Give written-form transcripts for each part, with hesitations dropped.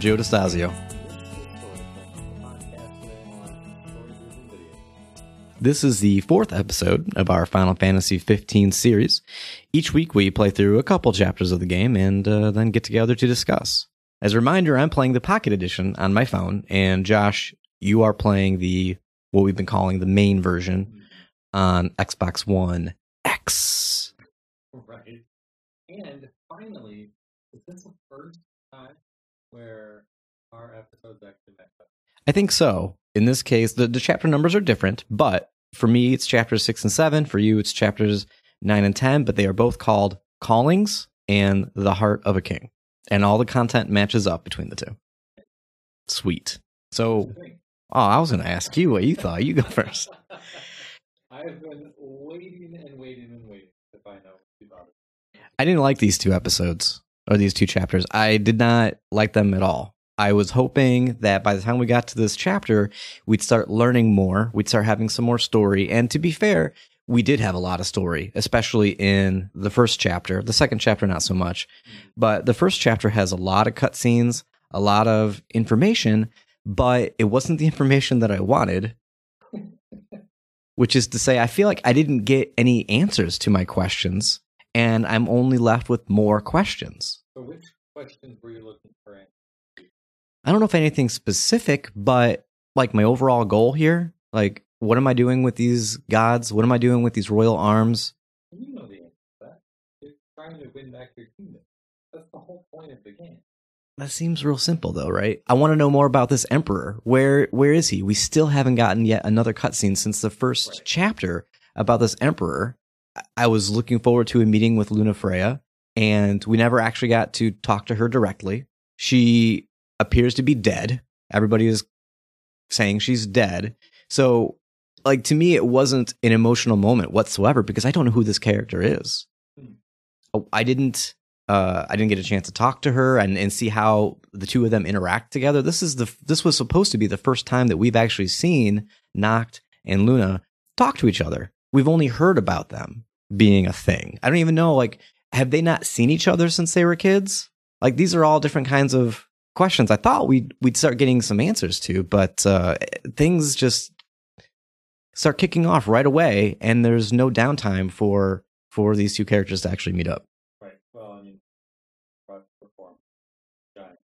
I'm Joe DeStasio. This is the fourth episode of our Final Fantasy XV series. Each week we play through a couple chapters of the game and then get together to discuss. As a reminder, I'm playing the Pocket Edition on my phone, and Josh, you are playing the what we've been calling the main version on Xbox One X. Right. And finally, is this the first time where our episodes actually match up? I think so. In this case, the chapter numbers are different, but for me, it's chapters 6 and 7. For you, it's chapters 9 and 10, but they are both called Callings and The Heart of a King. And all the content matches up between the two. Sweet. So, I was going to ask you what you thought. You go first. I've been waiting to find out what you thought. I didn't like these two episodes, or these two chapters. I did not like them at all. I was hoping that by the time we got to this chapter, we'd start learning more. We'd start having some more story. And to be fair, we did have a lot of story, especially in the first chapter. The second chapter, not so much. But the first chapter has a lot of cutscenes, a lot of information, but it wasn't the information that I wanted, which is to say, I feel like I didn't get any answers to my questions, and I'm only left with more questions. So which questions were you looking for answers? I don't know if anything specific, but like my overall goal here, like what am I doing with these gods? What am I doing with these royal arms? You know the answer to that. You're trying to win back your kingdom. That's the whole point of the game. That seems real simple though, right? I want to know more about this emperor. Where is he? We still haven't gotten yet another cutscene since the first chapter about this emperor. I was looking forward to a meeting with Lunafreya, and we never actually got to talk to her directly. She appears to be dead. Everybody is saying she's dead. So, like, to me, it wasn't an emotional moment whatsoever because I don't know who this character is. I didn't get a chance to talk to her and see how the two of them interact together. This was supposed to be the first time that we've actually seen Noct and Luna talk to each other. We've only heard about them being a thing. I don't even know, like, have they not seen each other since they were kids? Like, these are all different kinds of questions I thought we'd start getting some answers to, but things just start kicking off right away, and there's no downtime for these two characters to actually meet up. Right. Well, I mean, perform giant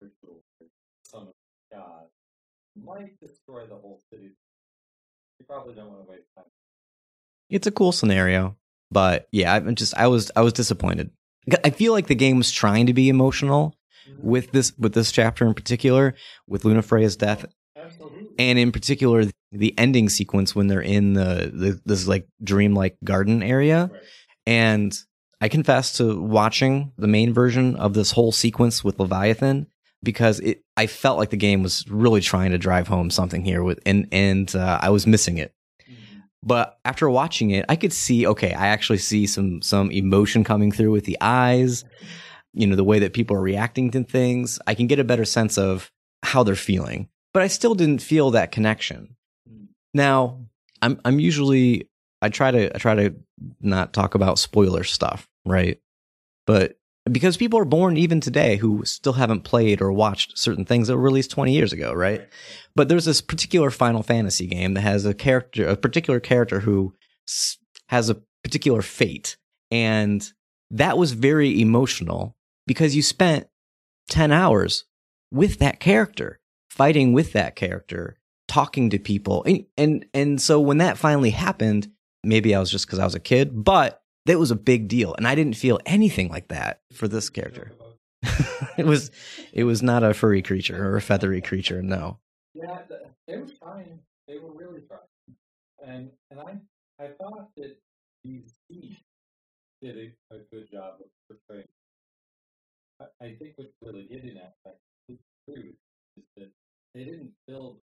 ritual for some of God might destroy the whole city. You probably don't want to waste time. It's a cool scenario, but yeah, I was disappointed. I feel like the game was trying to be emotional. With this chapter in particular, with Lunafreya's death, and in particular the ending sequence when they're in this like dreamlike garden area, and I confess to watching the main version of this whole sequence with Leviathan because I felt like the game was really trying to drive home something here and I was missing it. But after watching it, I could see I actually see some emotion coming through with the eyes. You know, the way that people are reacting to things, I can get a better sense of how they're feeling. But I still didn't feel that connection. Now, I'm usually I try to not talk about spoiler stuff, right? But because people are born even today who still haven't played or watched certain things that were released 20 years ago, right? But there's this particular Final Fantasy game that has a particular character who has a particular fate, and that was very emotional. Because you spent 10 hours with that character, fighting with that character, talking to people. And so when that finally happened, maybe I was just because I was a kid, but that was a big deal. And I didn't feel anything like that for this character. It was not a furry creature or a feathery creature, no. Yeah, they were trying. They were really trying. And I thought that DC did a good job of portraying. I think what's really getting at that is true is that they didn't build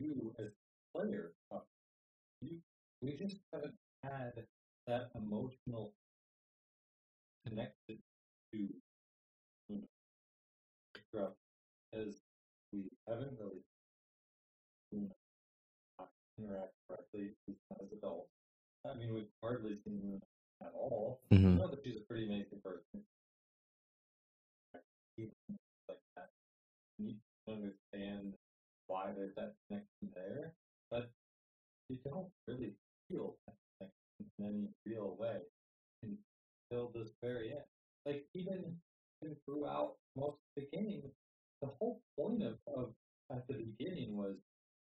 you as a player up. We just haven't had that emotional connection to Luna, as we haven't really interact correctly as adults. I mean, we've hardly seen Luna at all. Mm-hmm. I know that she's a pretty amazing person. Like that. why there's that connection there, but you don't really feel that connection in any real way until this very end. Like, even throughout most of the game, the whole point of at the beginning was,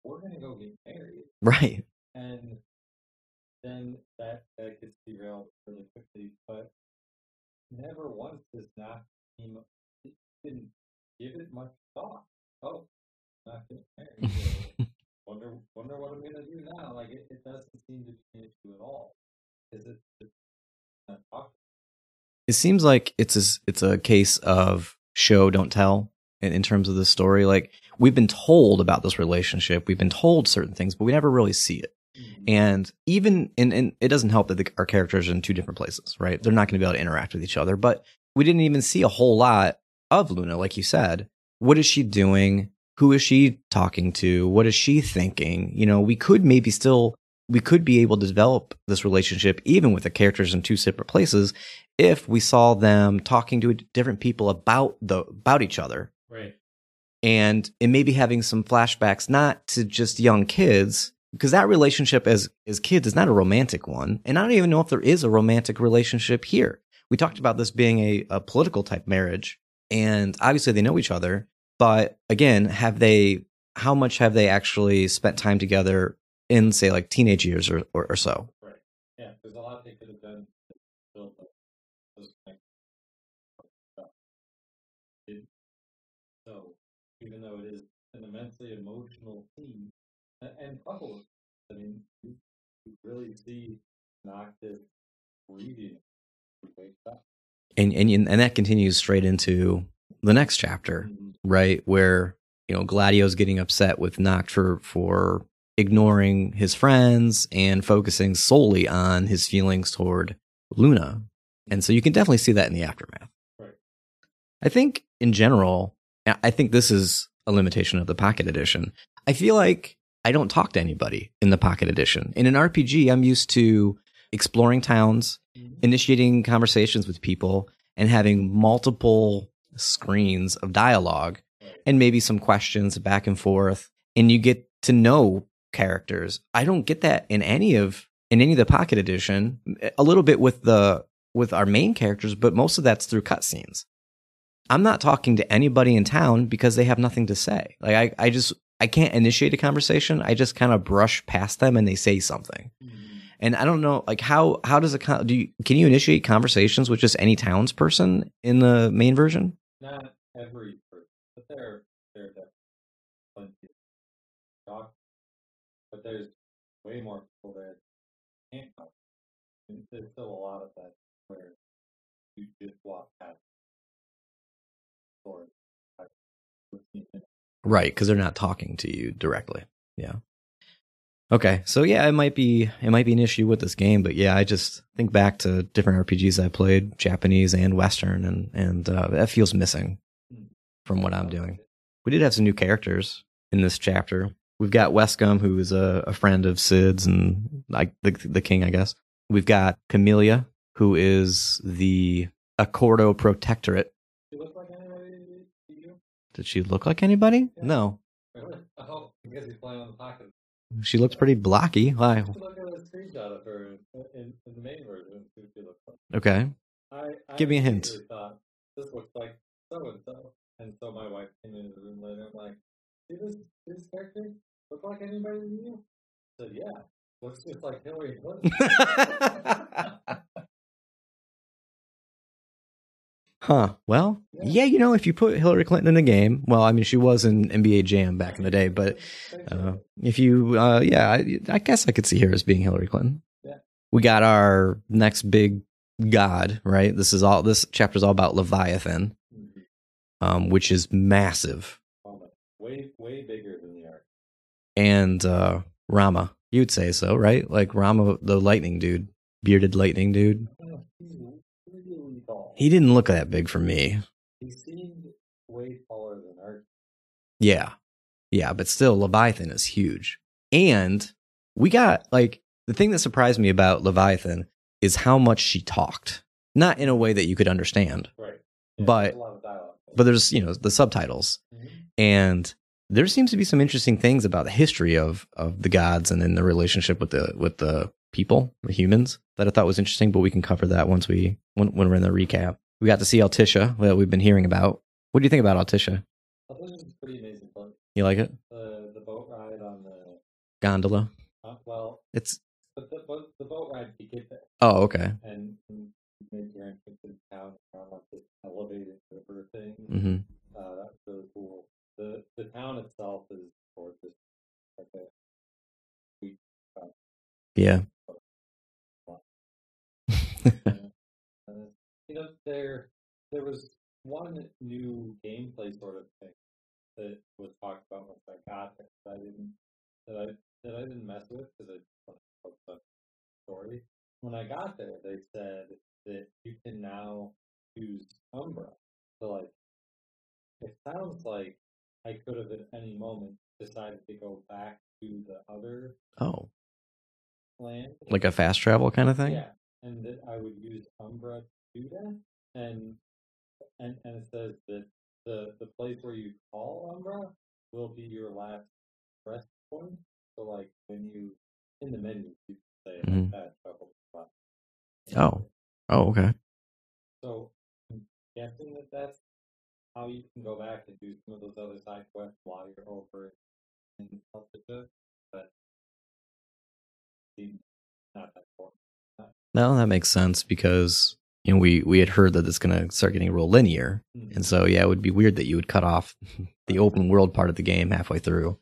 we're going to go get married. Right. And then that gets derailed really quickly, but never once does not seem, it didn't give it much thought. Oh, not getting married. wonder what I'm going to do now. Like, it doesn't seem to be an issue at all. Is it just not talking? It seems like it's a case of show, don't tell. In terms of the story, like, we've been told about this relationship, we've been told certain things, but we never really see it. Mm-hmm. And even and it doesn't help that our characters are in two different places, right? They're not going to be able to interact with each other, but we didn't even see a whole lot of Luna, like you said. What is she doing? Who is she talking to? What is she thinking? You know, we could be able to develop this relationship even with the characters in two separate places if we saw them talking to different people about each other. Right. And maybe having some flashbacks, not to just young kids, because that relationship as kids is not a romantic one. And I don't even know if there is a romantic relationship here. We talked about this being a political type marriage, and obviously they know each other. But again, how much have they actually spent time together in, say, like teenage years or so? Right. Yeah. There's a lot they could have done. Even though it is an immensely emotional scene and puzzle. I mean, you really see Noctis reading. And that continues straight into the next chapter, mm-hmm. right? Where, you know, Gladio's getting upset with Noct for ignoring his friends and focusing solely on his feelings toward Luna. And so you can definitely see that in the aftermath. Right. I think in general, I think this is a limitation of the Pocket Edition. I feel like I don't talk to anybody in the Pocket Edition. In an RPG, I'm used to exploring towns, initiating conversations with people, and having multiple screens of dialogue and maybe some questions back and forth. And you get to know characters. I don't get that in any of the Pocket Edition. A little bit with our main characters, but most of that's through cutscenes. I'm not talking to anybody in town because they have nothing to say. Like, I can't initiate a conversation. I just kind of brush past them and they say something. Mm-hmm. And I don't know, like, how does it, can you initiate conversations with just any townsperson in the main version? Not every person, but there are plenty of talk, but there's way more people there that can't talk. And there's still a lot of that where you just walk past. Right, because they're not talking to you directly. Yeah. Okay, so yeah, it might be an issue with this game, but yeah, I just think back to different RPGs I played, Japanese and Western, and that feels missing from what I'm doing. We did have some new characters in this chapter. We've got Wescombe, who is a friend of Sid's and like the king, I guess. We've got Camelia, who is the Accordo Protectorate. Did she look like anybody? Yeah. No. Oh, because he's playing on the Pocket. She looks pretty blocky. Why? Look at a screenshot of her in the main version. Okay. Give me a hint. Really thought, this looks like so and so, and so my wife came into the room later. I'm like, did this character look like anybody to you? I said, yeah, looks just like Hillary Clinton. Huh. Well, yeah, you know, if you put Hillary Clinton in a game, well, I mean, she was in NBA Jam back in the day, but if you, yeah, I guess I could see her as being Hillary Clinton. Yeah. We got our next big god, right? This chapter's all about Leviathan, mm-hmm. Which is massive. Way, way bigger than the Ark. And Ramuh, you'd say so, right? Like Ramuh, the lightning dude, bearded lightning dude. He didn't look that big for me. He seemed way taller than Artie. Yeah. Yeah, but still, Leviathan is huge. And we got, like, the thing that surprised me about Leviathan is how much she talked. Not in a way that you could understand. Right. Yeah, but there's a lot of dialogue. But there's, you know, the subtitles. Mm-hmm. And there seems to be some interesting things about the history of the gods and then the relationship with the people, the humans, that I thought was interesting. But we can cover that once we when we're in the recap. We got to see Altissia that we've been hearing about. What do you think about Altissia? Altissia is pretty amazing fun. You like it? The boat ride on the gondola. Well, it's the boat ride to get there. Oh, okay. And make your entrance in town around like this elevated river thing. Mm-hmm. That's really cool. The town itself is gorgeous. Like a sweet town. Yeah. You know, there was one new gameplay sort of thing that was talked about once I got it that I didn't mess with because I just wanted to focus on the story. When I got there, they said that you can now choose Umbra. So, like, it sounds like I could have at any moment decided to go back to the other land. Like a fast travel kind of thing? Yeah, and that I would use Umbra to do that. And it says that the place where you call Umbra will be your last rest point. So, like, when you, in the menu, you can say mm-hmm. fast travel spot. Oh, okay. So, I'm guessing that that's how you can go back and do some of those other side quests while you're over in Altissia, but seems not that important. No, that makes sense because you know we had heard that it's going to start getting real linear, mm-hmm. and so yeah, it would be weird that you would cut off the open world part of the game halfway through.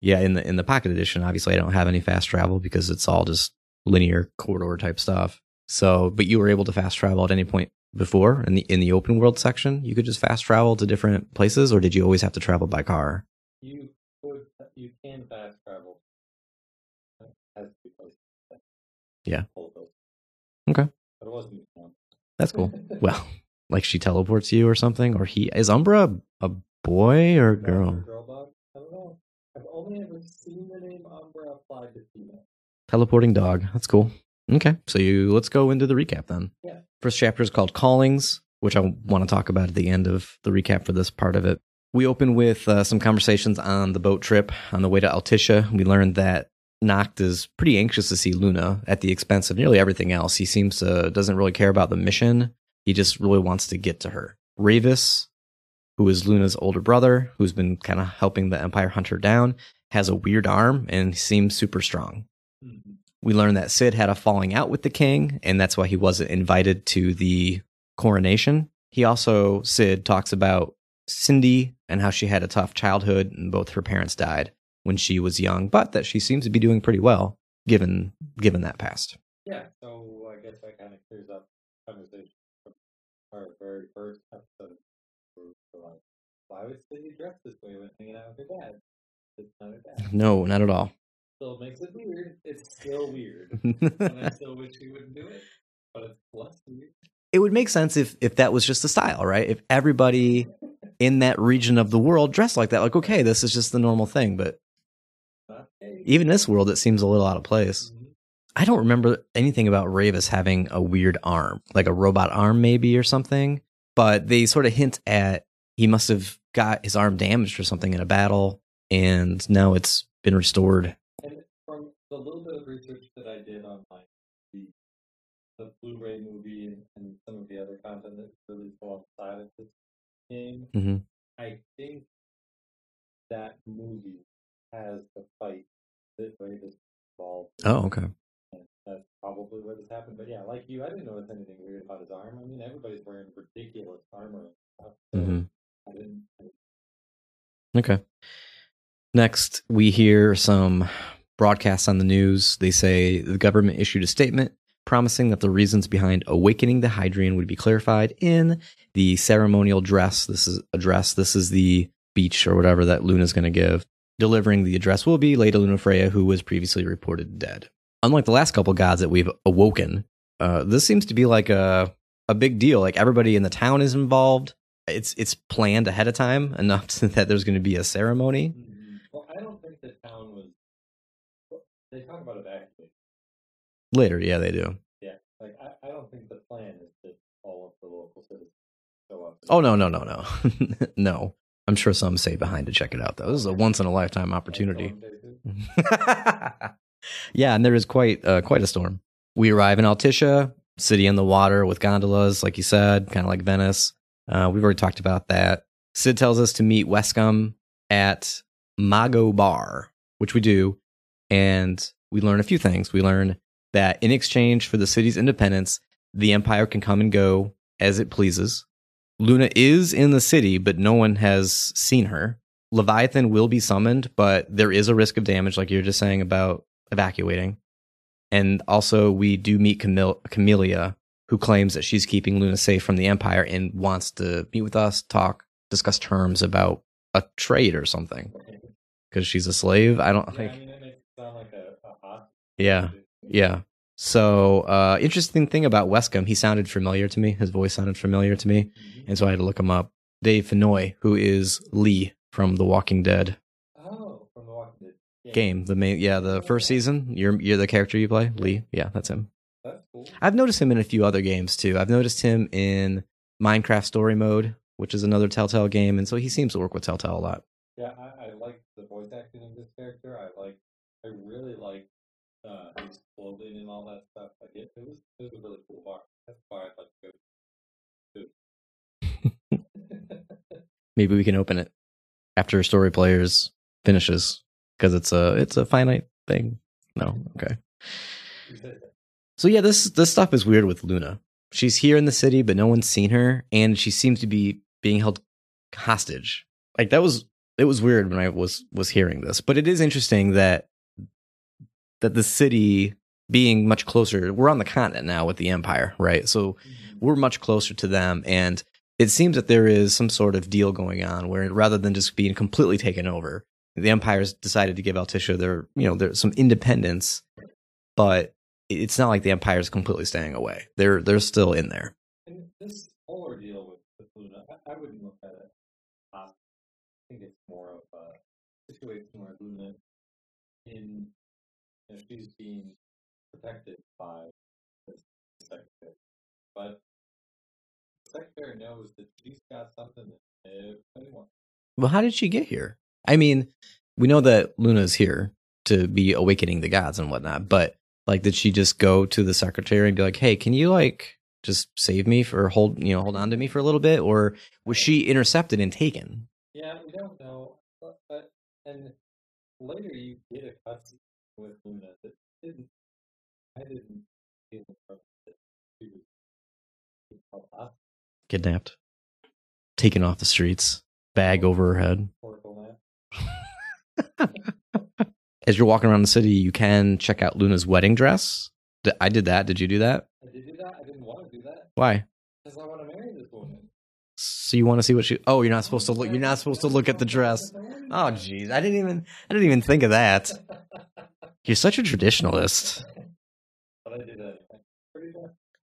Yeah. In the Pocket Edition, obviously, I don't have any fast travel because it's all just linear corridor type stuff. So, but you were able to fast travel at any point before in the open world section. You could just fast travel to different places, or did you always have to travel by car? You can fast travel. Yeah. Okay. But it wasn't fun. That's cool. Well, like she teleports you or something, or he is Umbra a boy or a girl? Girl, I don't know. I've only ever seen the name Umbra applied to female. Teleporting dog. That's cool. Okay, so let's go into the recap then. Yeah. First chapter is called Callings, which I want to talk about at the end of the recap for this part of it. We open with some conversations on the boat trip on the way to Altissia. We learned that Noct is pretty anxious to see Luna at the expense of nearly everything else. He seems to doesn't really care about the mission. He just really wants to get to her. Ravus, who is Luna's older brother, who's been kind of helping the Empire hunt her down, has a weird arm and seems super strong. Mm-hmm. We learned that Sid had a falling out with the king, and that's why he wasn't invited to the coronation. Sid talks about Cindy and how she had a tough childhood and both her parents died when she was young, but that she seems to be doing pretty well given that past. Yeah, so I guess that kind of clears up the conversation from our very first episode. Why was Cindy dressed this way when hanging out with her dad? It's not her dad. No, not at all. Still makes it weird. It's still weird. And I still wish we wouldn't do it, but it's less weird. It would make sense if that was just the style, right? If everybody in that region of the world dressed like that, like, okay, this is just the normal thing. But even this world, it seems a little out of place. Mm-hmm. I don't remember anything about Ravus having a weird arm, like a robot arm maybe or something. But they sort of hint at he must have got his arm damaged or something in a battle, and now it's been restored. The little bit of research that I did on like the Blu-ray movie and some of the other content that's released alongside of this game, mm-hmm. I think that movie has the fight that Ravus involved. Oh, okay. And that's probably where this happened. But yeah, like you, I didn't notice anything weird about his arm. I mean, everybody's wearing ridiculous armor and stuff. So mm-hmm. I didn't. Okay. Next, we hear some broadcasts on the news. They say the government issued a statement promising that the reasons behind awakening the Hydrian would be clarified in the ceremonial dress. This is the speech or whatever that Luna's going to give. Delivering the address will be Lady Lunafreya, who was previously reported dead. Unlike the last couple gods that we've awoken, this seems to be like a big deal. Like everybody in the town is involved. It's planned ahead of time enough that there's going to be a ceremony. Well, I don't think the town was. They talk about it actually. Later, yeah, they do. Yeah, like I don't think the plan is that all of the local citizens show up. Oh, no. I'm sure some stay behind to check it out, though. This is a once-in-a-lifetime opportunity. Yeah, and there is quite a storm. We arrive in Altissia, city in the water with gondolas, like you said, kind of like Venice. We've already talked about that. Sid tells us to meet Wescombe at Mago Bar, which we do, and we learn a few things. We learn that in exchange for the city's independence, the Empire can come and go as it pleases. Luna is in the city, but no one has seen her. Leviathan will be summoned, but there is a risk of damage, like you were just saying about evacuating. And also, we do meet Camelia, who claims that she's keeping Luna safe from the Empire and wants to meet with us, talk, discuss terms about a trade or something. Because she's a slave? I don't think... I mean, it makes it sound like a hot... Yeah, yeah. So, interesting thing about Wescombe, he sounded familiar to me. His voice sounded familiar to me. Mm-hmm. And so I had to look him up. Dave Fennoy, who is Lee from The Walking Dead. Oh, from The Walking Dead. Yeah. Game. The first season. You're the character you play, Lee. Yeah, that's him. That's cool. I've noticed him in a few other games, too. I've noticed him in Minecraft Story Mode, which is another Telltale game. And so he seems to work with Telltale a lot. Yeah, I like the voice acting of this character. I really like his clothing and all that stuff. Like it was a really cool bar. That's the bar I'd like to go to. Maybe we can open it after Story Players finishes, because it's a finite thing. No, okay. So yeah, this stuff is weird with Luna. She's here in the city, but no one's seen her, and she seems to be being held hostage. Like it was weird when I was hearing this, but it is interesting that the city being much closer, we're on the continent now with the Empire, right? So we're much closer to them, and it seems that there is some sort of deal going on where rather than just being completely taken over, the Empire's decided to give Altissia there's some independence, but it's not like the Empire's completely staying away. They're still in there. And this whole ordeal with Luna, I wouldn't look at it. I think it's more of a situation where Luna she's being protected by the Secretary. But the Secretary knows that she's got something that everybody wants. Well, how did she get here? I mean, we know that Luna's here to be awakening the gods and whatnot, but like, did she just go to the Secretary and be like, hey, can you just save me for hold on to me for a little bit? Or was she intercepted and taken? Yeah, we don't know. But, and later you get a cutscene with Luna that I didn't feel the problem that she was kidnapped, taken off the streets, bag over her head. As you're walking around the city, you can check out Luna's wedding dress. I did that. Did you do that? I did do that. I didn't want to do that. Why? Because I want to marry this woman. So you want to see what she? Oh, you're not supposed to look. You're not supposed to look at the dress. Oh, jeez, I didn't even think of that. You're such a traditionalist.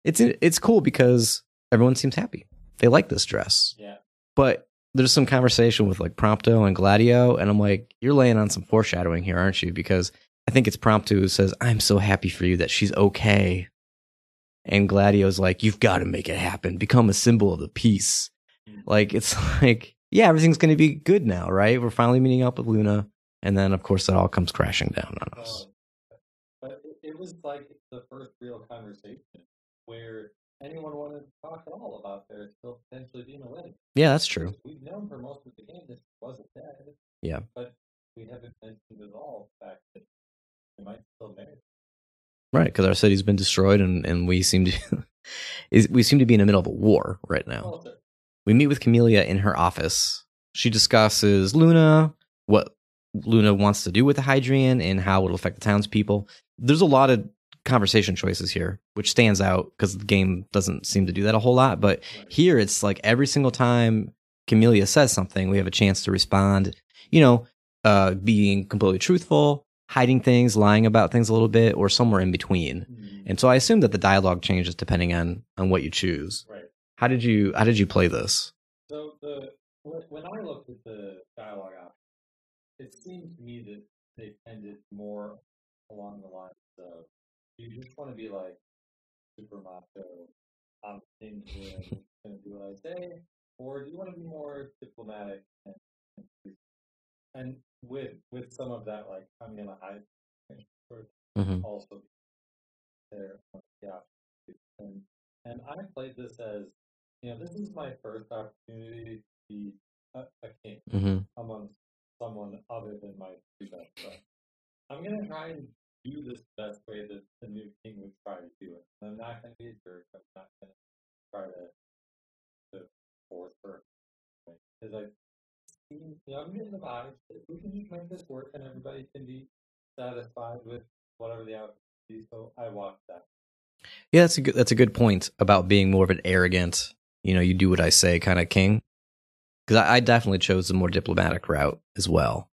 It's cool because everyone seems happy. They like this dress. Yeah. But there's some conversation with like Prompto and Gladio, and I'm like, you're laying on some foreshadowing here, aren't you? Because I think it's Prompto who says, I'm so happy for you that she's okay. And Gladio's like, you've got to make it happen. Become a symbol of the peace. Like, it's like, yeah, everything's going to be good now, right? We're finally meeting up with Luna. And then, of course, that all comes crashing down on us. But it was like the first real conversation where anyone wanted to talk at all about there still potentially being a wedding. Yeah, that's true. We've known for most of the game this wasn't dead. Yeah. But we haven't mentioned at all the fact that we might still marry. Right, because our city's been destroyed, and we seem to be in the middle of a war right now. We meet with Camelia in her office. She discusses Luna, what Luna wants to do with the Hydrian, and how it'll affect the townspeople. There's a lot of conversation choices here, which stands out because the game doesn't seem to do that a whole lot. But here, it's like every single time Camelia says something, we have a chance to respond. You know, being completely truthful, hiding things, lying about things a little bit, or somewhere in between. Mm-hmm. And so I assume that the dialogue changes depending on what you choose. Right. How did you play this? So when I looked at the dialogue options, it seemed to me that they tended more along the lines of, you just want to be like super macho, I'm going to do what I say, or do you want to be more diplomatic and And with some of that, like Camelia, mm-hmm. also there, yeah. And I played this as, you know, this is my first opportunity to be a king mm-hmm. among someone other than my two best friends. I'm gonna try and do this the best way that the new king would try to do it. I'm not gonna be a jerk. I'm not gonna try to force her. Because I, you know, I'm getting the vibe that we can just make this work, and everybody can be satisfied with whatever the outcome is. So I watched that. Yeah, that's a good point about being more of an arrogant, you know, you do what I say kind of king. Because I definitely chose the more diplomatic route as well,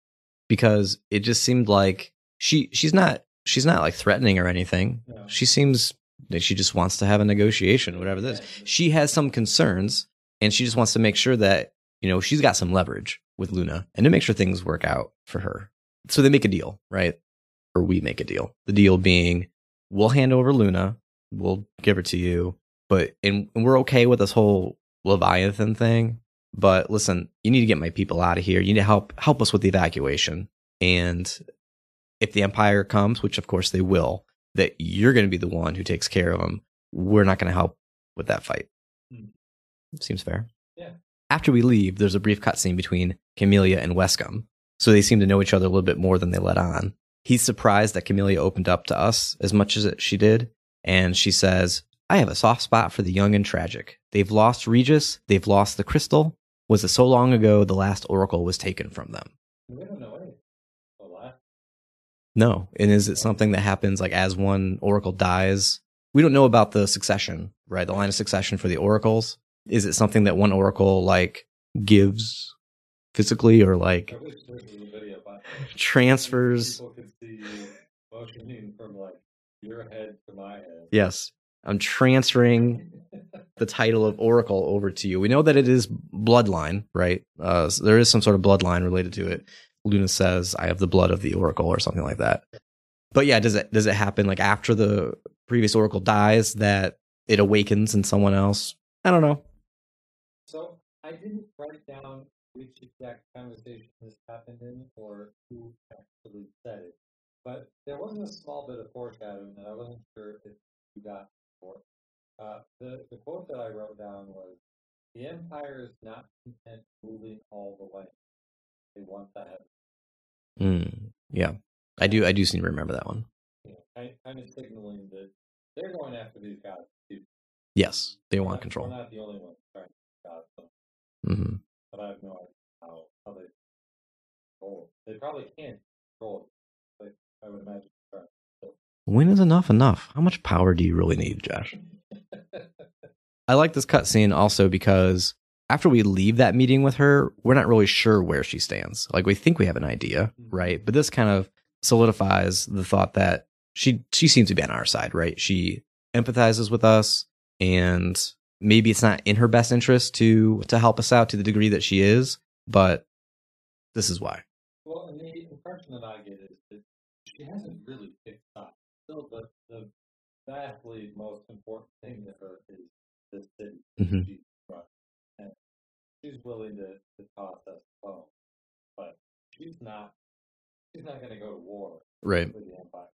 because it just seemed like she's not like threatening or anything. No. She seems that she just wants to have a negotiation, whatever it is. She has some concerns, and she just wants to make sure that, you know, she's got some leverage with Luna and to make sure things work out for her. So they make a deal, right? Or we make a deal. The deal being, we'll hand over Luna, we'll give her to you, but we're okay with this whole Leviathan thing. But listen, you need to get my people out of here. You need to help us with the evacuation. And if the Empire comes, which of course they will, that you're going to be the one who takes care of them. We're not going to help with that fight. Mm. Seems fair. Yeah. After we leave, there's a brief cutscene between Camelia and Wescombe. So they seem to know each other a little bit more than they let on. He's surprised that Camelia opened up to us as much as she did. And she says, I have a soft spot for the young and tragic. They've lost Regis. They've lost the crystal. Was it so long ago the last oracle was taken from them? We don't know anything. A lot. No. And is it something that happens like as one oracle dies? We don't know about the succession, right? The line of succession for the oracles. Is it something that one oracle like gives physically or like transfers? People could see motioning from like your head to my head. Yes. I'm transferring the title of Oracle over to you. We know that it is bloodline, right? So there is some sort of bloodline related to it. Luna says, I have the blood of the Oracle or something like that. But yeah, does it happen like after the previous Oracle dies that it awakens in someone else? I don't know. So I didn't write down which exact conversation this happened in or who actually said it. But there was a small bit of foreshadowing that I wasn't sure if you got. The quote that I wrote down was, the Empire is not content moving all the way. They want to have yeah. I do seem to remember that one. Yeah, I'm signaling that they're going after these guys too. Yes, they want control. We're not the only ones trying to stop them. Mm-hmm. But I have no idea how they control it. They probably can't control it. Like, I would imagine. When is enough enough? How much power do you really need, Josh? I like this cutscene also because after we leave that meeting with her, we're not really sure where she stands. Like, we think we have an idea, right? But this kind of solidifies the thought that she seems to be on our side, right? She empathizes with us, and maybe it's not in her best interest to help us out to the degree that she is, but this is why. Well, and the impression that I get is that she hasn't really picked up. Still, the vastly most important thing to her is the city mm-hmm. she's running. And she's willing to toss us home, but she's not going to go to war right. with the Empire.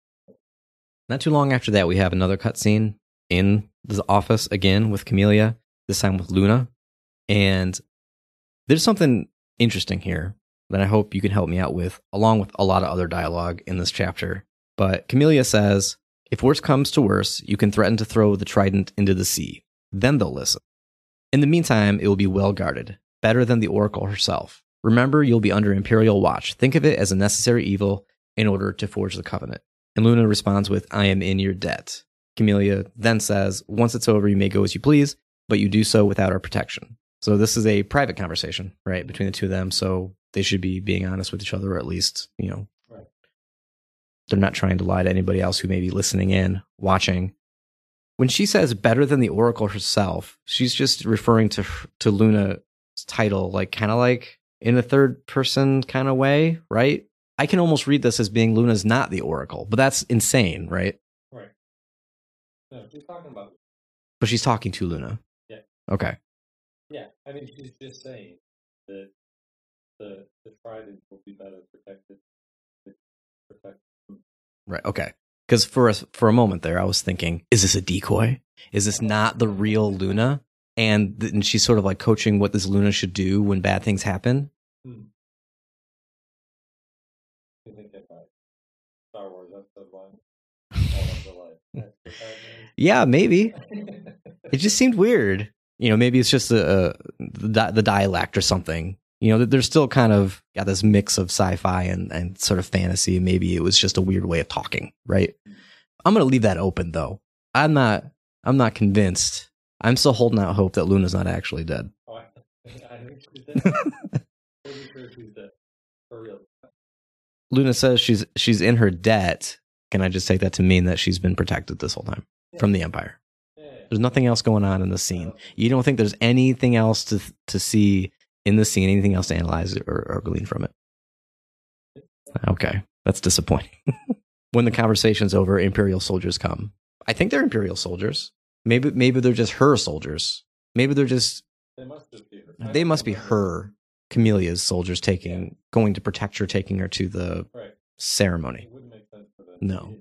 Not too long after that, we have another cutscene in the office again with Camelia, this time with Luna. And there's something interesting here that I hope you can help me out with, along with a lot of other dialogue in this chapter. But Camelia says, if worse comes to worse, you can threaten to throw the trident into the sea. Then they'll listen. In the meantime, it will be well guarded, better than the Oracle herself. Remember, you'll be under Imperial watch. Think of it as a necessary evil in order to forge the covenant. And Luna responds with, I am in your debt. Camelia then says, once it's over, you may go as you please, but you do so without our protection. So this is a private conversation, right, between the two of them. So they should be being honest with each other, or at least, you know, they're not trying to lie to anybody else who may be listening in, watching. When she says better than the Oracle herself, she's just referring to Luna's title, like kind of like in a third person kind of way, right? I can almost read this as being Luna's not the Oracle, but that's insane, right? Right. No, she's talking about Luna. But she's talking to Luna. Yeah. Okay. Yeah, I mean, she's just saying that the trident will be better protected. Right. Okay. Because for a moment there, I was thinking, is this a decoy? Is this not the real Luna? And she's sort of like coaching what this Luna should do when bad things happen. Hmm. You think that Star Wars Episode 1? Yeah, maybe. It just seemed weird. You know, maybe it's just the dialect or something. You know, there's still kind of got this mix of sci-fi and sort of fantasy. Maybe it was just a weird way of talking, right? I'm going to leave that open, though. I'm not convinced. I'm still holding out hope that Luna's not actually dead. Oh, I think she's dead. I'm sure she's dead. For real. Luna says she's in her debt. Can I just take that to mean that she's been protected this whole time from the Empire? Yeah. There's nothing else going on in the scene. You don't think there's anything else to see in the scene, anything else to analyze or glean from it? Okay, that's disappointing. When the conversation's over, Imperial soldiers come. I think they're Imperial soldiers. Maybe they're just her soldiers. Maybe they're just... They must be her, Camelia's soldiers going to protect her, taking her to the ceremony. It wouldn't make sense for them. No.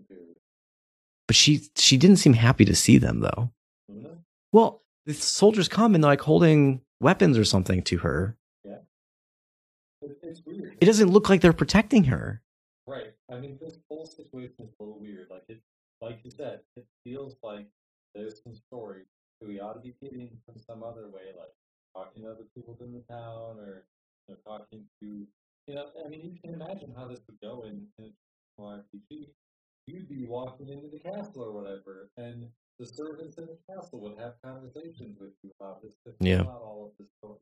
But she didn't seem happy to see them, though. No? Well, the soldiers come and they're like holding weapons or something to her. Yeah. It's weird. It doesn't look like they're protecting her. Right. I mean, this whole situation is a little weird. Like you said, it feels like there's some story we ought to be getting from some other way, like talking to other people in the town, or talking to, I mean, you can imagine how this would go in RPG. You'd be walking into the castle or whatever, and the servants in the castle would have conversations with you about this. About all of this story.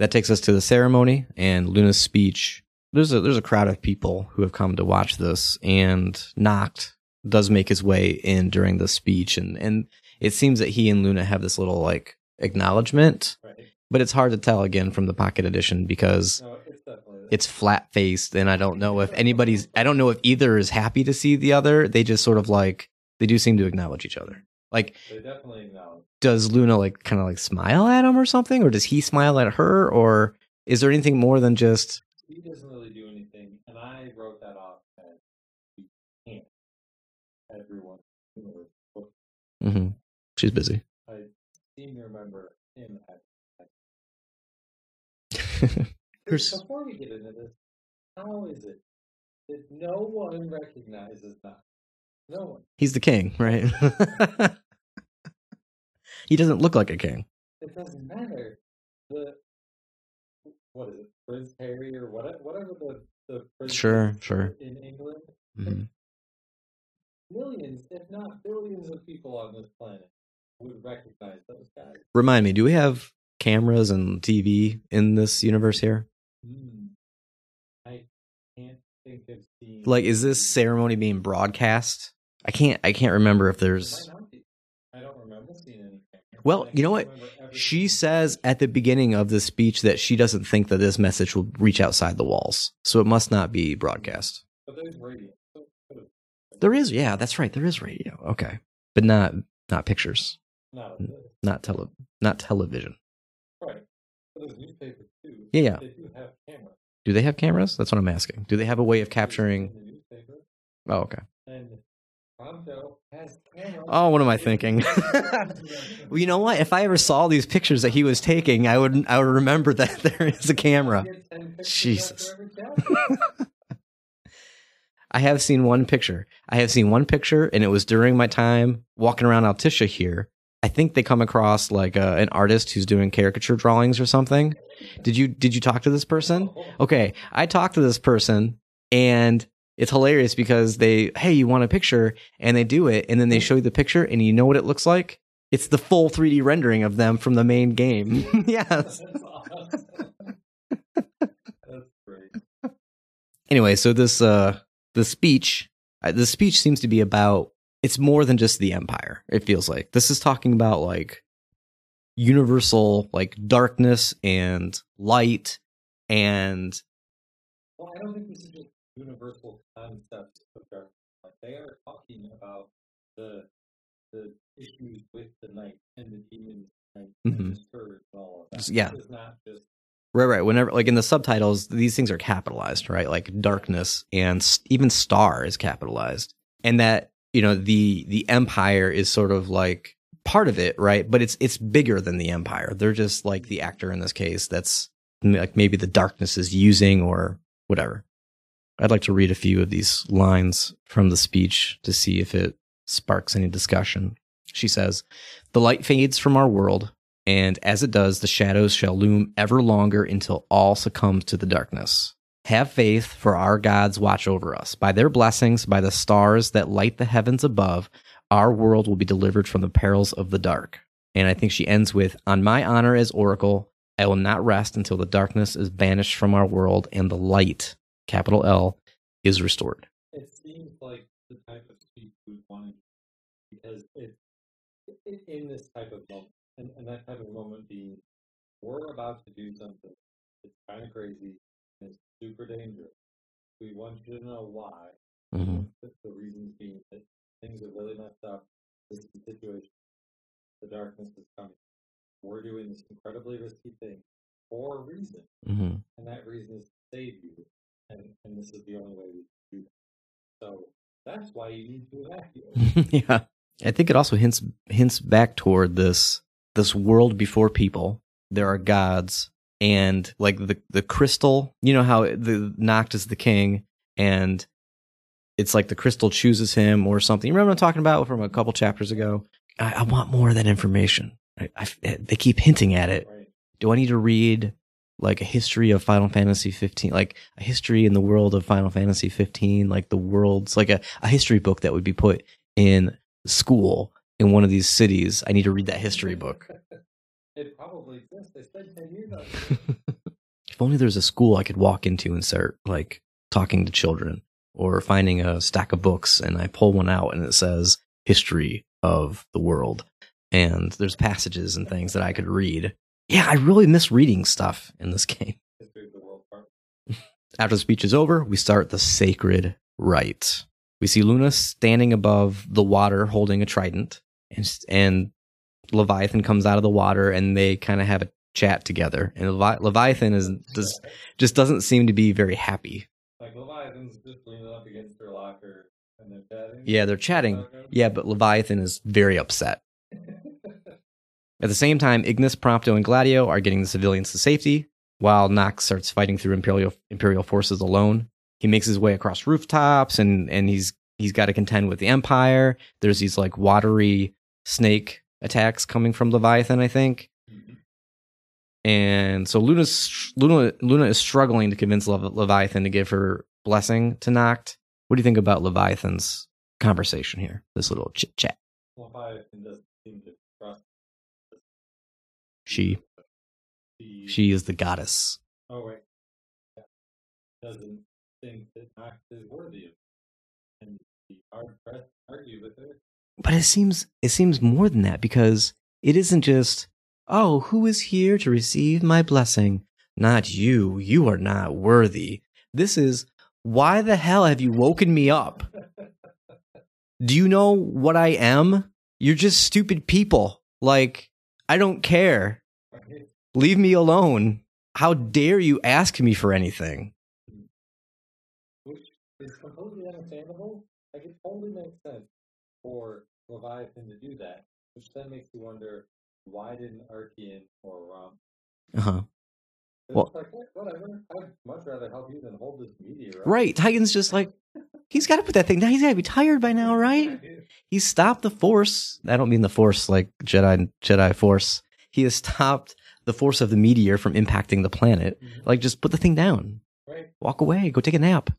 That takes us to the ceremony and Luna's speech. There's a crowd of people who have come to watch this, and Noct does make his way in during the speech, and it seems that he and Luna have this little acknowledgement, but it's hard to tell again from the Pocket Edition because it's flat faced, and I don't know if either is happy to see the other. They just sort of they do seem to acknowledge each other. They definitely acknowledge. Does Luna kind of smile at him or something, or does he smile at her, or is there anything more than just? He doesn't really do anything, and I wrote that off. Everyone. Mm-hmm. She's busy. I seem to remember him. Before we get into this, how is it that no one recognizes that? No one. He's the king, right? He doesn't look like a king. It doesn't matter. What is it? Prince Harry or whatever the prince in England? Mm-hmm. Millions, if not billions of people on this planet would recognize those guys. Remind me, do we have cameras and TV in this universe here? I can't think of seeing... is this ceremony being broadcast? I can't remember if there's... I don't remember seeing anything. Well, you know what? She says at the beginning of the speech that she doesn't think that this message will reach outside the walls, so it must not be broadcast. But there's radio. There is, yeah, that's right. There is radio. Okay. But not pictures. Not television. Right. But there's newspapers too. Yeah. They do have cameras. Do they have cameras? That's what I'm asking. Do they have a way of capturing the newspaper? Oh, okay. And Prompto has cameras. Oh, what am I thinking? Well, you know what? If I ever saw these pictures that he was taking, I would remember that there is a camera. Jesus. I have seen one picture, and it was during my time walking around Altissia here. I think they come across an artist who's doing caricature drawings or something. Did you talk to this person? Okay, I talked to this person, and it's hilarious because you want a picture, and they do it, and then they show you the picture, and you know what it looks like? It's the full 3D rendering of them from the main game. Yes. That's great. Anyway, so this... The speech seems to be about, it's more than just the Empire, it feels like. This is talking about, universal, darkness and light and... Well, I don't think this is just universal concepts of darkness. They are talking about the issues with the night and the demons and the scourge and all of that. Yeah. This is not just... Right. Whenever, like in the subtitles, these things are capitalized, right? Like darkness and even star is capitalized. And that, you know, the empire is sort of like part of it, right? But it's bigger than the empire. They're just like the actor in this case that's like maybe the darkness is using or whatever. I'd like to read a few of these lines from the speech to see if it sparks any discussion. She says, "The light fades from our world, and as it does, the shadows shall loom ever longer until all succumbs to the darkness. Have faith, for our gods watch over us. By their blessings, by the stars that light the heavens above, our world will be delivered from the perils of the dark." And I think she ends with, "On my honor as Oracle, I will not rest until the darkness is banished from our world and the light, capital L, is restored." It seems like the type of speech we would want because it's in this type of moment, and that type of moment being, we're about to do something. It's kind of crazy. And it's super dangerous. We want you to know why. Mm-hmm. The reasons being that things are really messed up. This is the situation. The darkness is coming. We're doing this incredibly risky thing for a reason. Mm-hmm. And that reason is to save you. And this is the only way we can do that. So that's why you need to evacuate. Yeah. I think it also hints back toward this world before people. There are gods. And like the crystal, you know how the Noctis is the king, and it's like the crystal chooses him or something. You remember what I'm talking about from a couple chapters ago? I want more of that information. They keep hinting at it. Right. Do I need to read like a history of Final Fantasy 15, like a history in the world of Final Fantasy 15, like the world's like a history book that would be put in school in one of these cities? I need to read that history book. It probably exists. They said 10 years ago. If only there's a school I could walk into and start like talking to children, or finding a stack of books and I pull one out and it says history of the world. And there's passages and things that I could read. Yeah, I really miss reading stuff in this game. History of the world part. After the speech is over, we start the sacred rite. We see Luna standing above the water holding a trident, and Leviathan comes out of the water, and they kind of have a chat together. And Leviathan just doesn't seem to be very happy. Like Leviathan's just leaning up against their locker, and they're chatting. Yeah, they're chatting. Yeah, but Leviathan is very upset. At the same time, Ignis, Prompto, and Gladio are getting the civilians to safety, while Nox starts fighting through Imperial forces alone. He makes his way across rooftops, and he's got to contend with the Empire. There's these like watery snake attacks coming from Leviathan, I think. Mm-hmm. And so Luna is struggling to convince Leviathan to give her blessing to Noct. What do you think about Leviathan's conversation here? This little chit chat. Leviathan doesn't seem to trust. She is the goddess. Oh wait, yeah. Doesn't think that Noct is worthy of it, and the hard press argue with her. But it seems more than that, because it isn't just, oh, who is here to receive my blessing? Not you. You are not worthy. This is, why the hell have you woken me up? Do you know what I am? You're just stupid people. Like, I don't care. Leave me alone. How dare you ask me for anything? Which is completely understandable. Like, it totally makes sense for Leviathan to do that, which then makes you wonder, why didn't Archean or Ramuh? Uh-huh. Well, like, whatever. I'd much rather help you than hold this meteor up. Right. Titan's just like, he's got to put that thing down. He's got to be tired by now, right? He stopped the force. I don't mean the force like Jedi force. He has stopped the force of the meteor from impacting the planet. Mm-hmm. Like, just put the thing down. Right. Walk away. Go take a nap.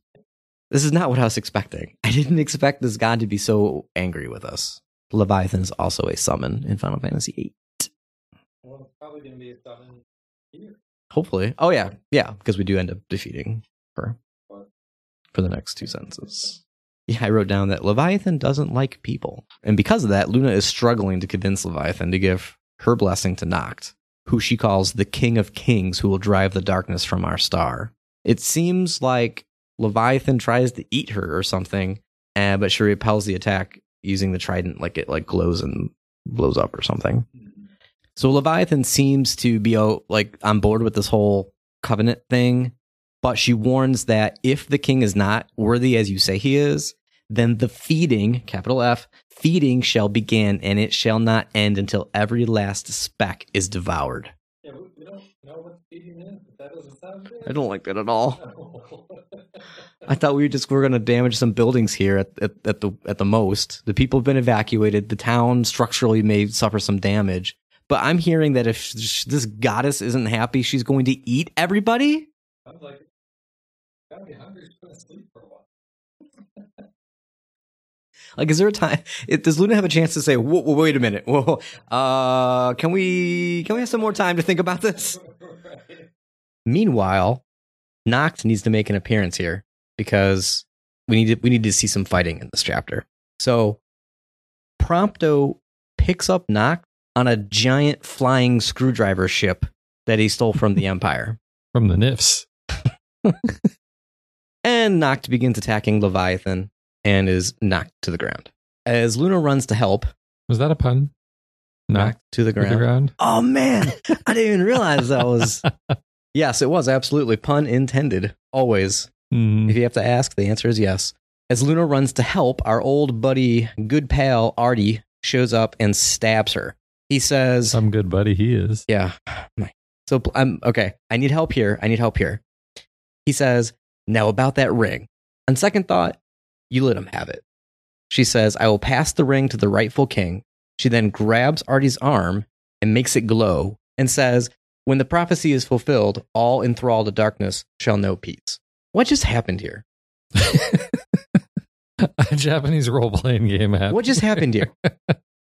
This is not what I was expecting. I didn't expect this god to be so angry with us. Leviathan is also a summon in Final Fantasy VIII. Well, it's probably going to be a summon here. Hopefully. Oh, yeah. Yeah, because we do end up defeating her for the next two sentences. Yeah, I wrote down that Leviathan doesn't like people. And because of that, Luna is struggling to convince Leviathan to give her blessing to Noct, who she calls the King of Kings, who will drive the darkness from our star. It seems like Leviathan tries to eat her or something, but she repels the attack using the trident, like it like glows and blows up or something. So Leviathan seems to be like on board with this whole covenant thing, but she warns that if the king is not worthy as you say he is, then the feeding, capital F, feeding shall begin, and it shall not end until every last speck is devoured. Yeah, we don't know what feeding is, but that doesn't sound good. I don't like that at all. No. I thought we were going to damage some buildings here at the most. The people have been evacuated. The town structurally may suffer some damage. But I'm hearing that if this goddess isn't happy, she's going to eat everybody? I'm like, gotta be hungry. She's going to sleep for a while. Like, is there a time? Does Luna have a chance to say, whoa, wait a minute. Whoa, can we have some more time to think about this? Right. Meanwhile, Noct needs to make an appearance here because we need to see some fighting in this chapter. So Prompto picks up Noct on a giant flying screwdriver ship that he stole from the Empire. From the Nifs. And Noct begins attacking Leviathan and is knocked to the ground. As Luna runs to help. Was that a pun? Knocked to the ground. Oh, man. I didn't even realize that was. Yes, it was. Absolutely. Pun intended. Always. Mm. If you have to ask, the answer is yes. As Luna runs to help, our old buddy, good pal, Artie, shows up and stabs her. He says... Some good buddy he is. Yeah. So, okay. I need help here. He says, now about that ring. On second thought, you let him have it. She says, I will pass the ring to the rightful king. She then grabs Artie's arm and makes it glow and says, when the prophecy is fulfilled, all enthralled to darkness shall know peace. What just happened here? A Japanese role-playing game happened. What just happened here?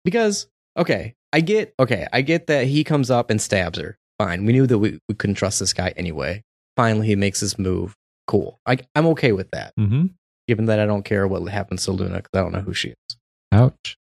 Because, I get that he comes up and stabs her. Fine. We knew that we couldn't trust this guy anyway. Finally, he makes his move. Cool. I'm okay with that. Mm-hmm. Given that I don't care what happens to Luna because I don't know who she is. Ouch.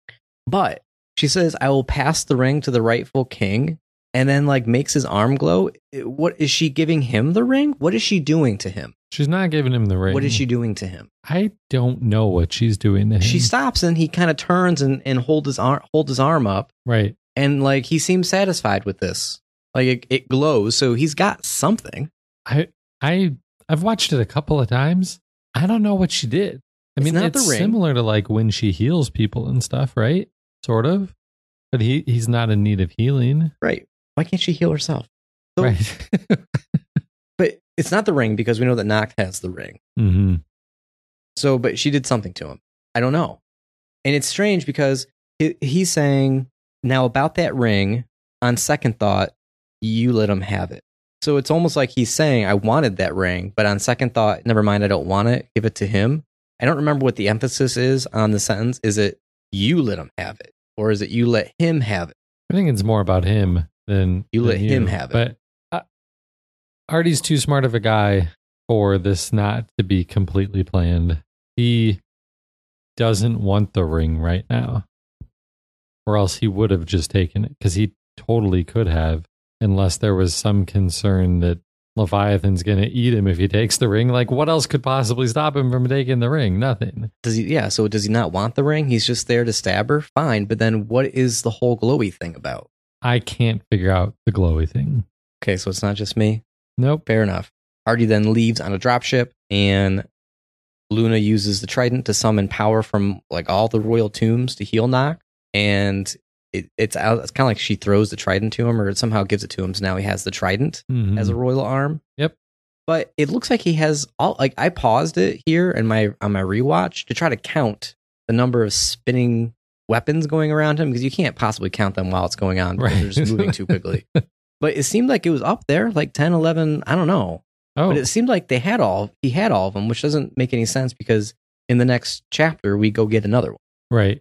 But she says, I will pass the ring to the rightful king, and then like makes his arm glow. What is she giving him the ring? What is she doing to him? She's not giving him the ring. What is she doing to him? I don't know what she's doing to him. She stops and he kind of turns and holds his arm up. Right. And like he seems satisfied with this. Like it glows, so he's got something. I've watched it a couple of times. I don't know what she did. It's similar to like when she heals people and stuff, right? Sort of. But he's not in need of healing. Right. Why can't she heal herself? So, right. But it's not the ring because we know that Noct has the ring. Mm-hmm. So, but she did something to him. I don't know. And it's strange because he's saying, now about that ring, on second thought, you let him have it. So it's almost like he's saying, I wanted that ring, but on second thought, never mind, I don't want it. Give it to him. I don't remember what the emphasis is on the sentence. Is it you let him have it? Or is it you let him have it? I think it's more about him than you let him have it. But Artie's too smart of a guy for this not to be completely planned. He doesn't want the ring right now. Or else he would have just taken it because he totally could have. Unless there was some concern that Leviathan's going to eat him if he takes the ring. Like, what else could possibly stop him from taking the ring? Nothing. So does he not want the ring? He's just there to stab her? Fine. But then what is the whole glowy thing about? I can't figure out the glowy thing. Okay, so it's not just me? Nope. Fair enough. Artie then leaves on a dropship, and Luna uses the trident to summon power from, like, all the royal tombs to heal Noct, and... It's out. It's kind of like she throws the trident to him, or it somehow gives it to him. So now he has the trident as a royal arm. Yep. But it looks like he has all. Like I paused it here and on my rewatch to try to count the number of spinning weapons going around him because you can't possibly count them while it's going on because they're just moving too quickly. But it seemed like it was up there, like 10, 11. I don't know. Oh. But it seemed like he had all of them, which doesn't make any sense because in the next chapter we go get another one. Right.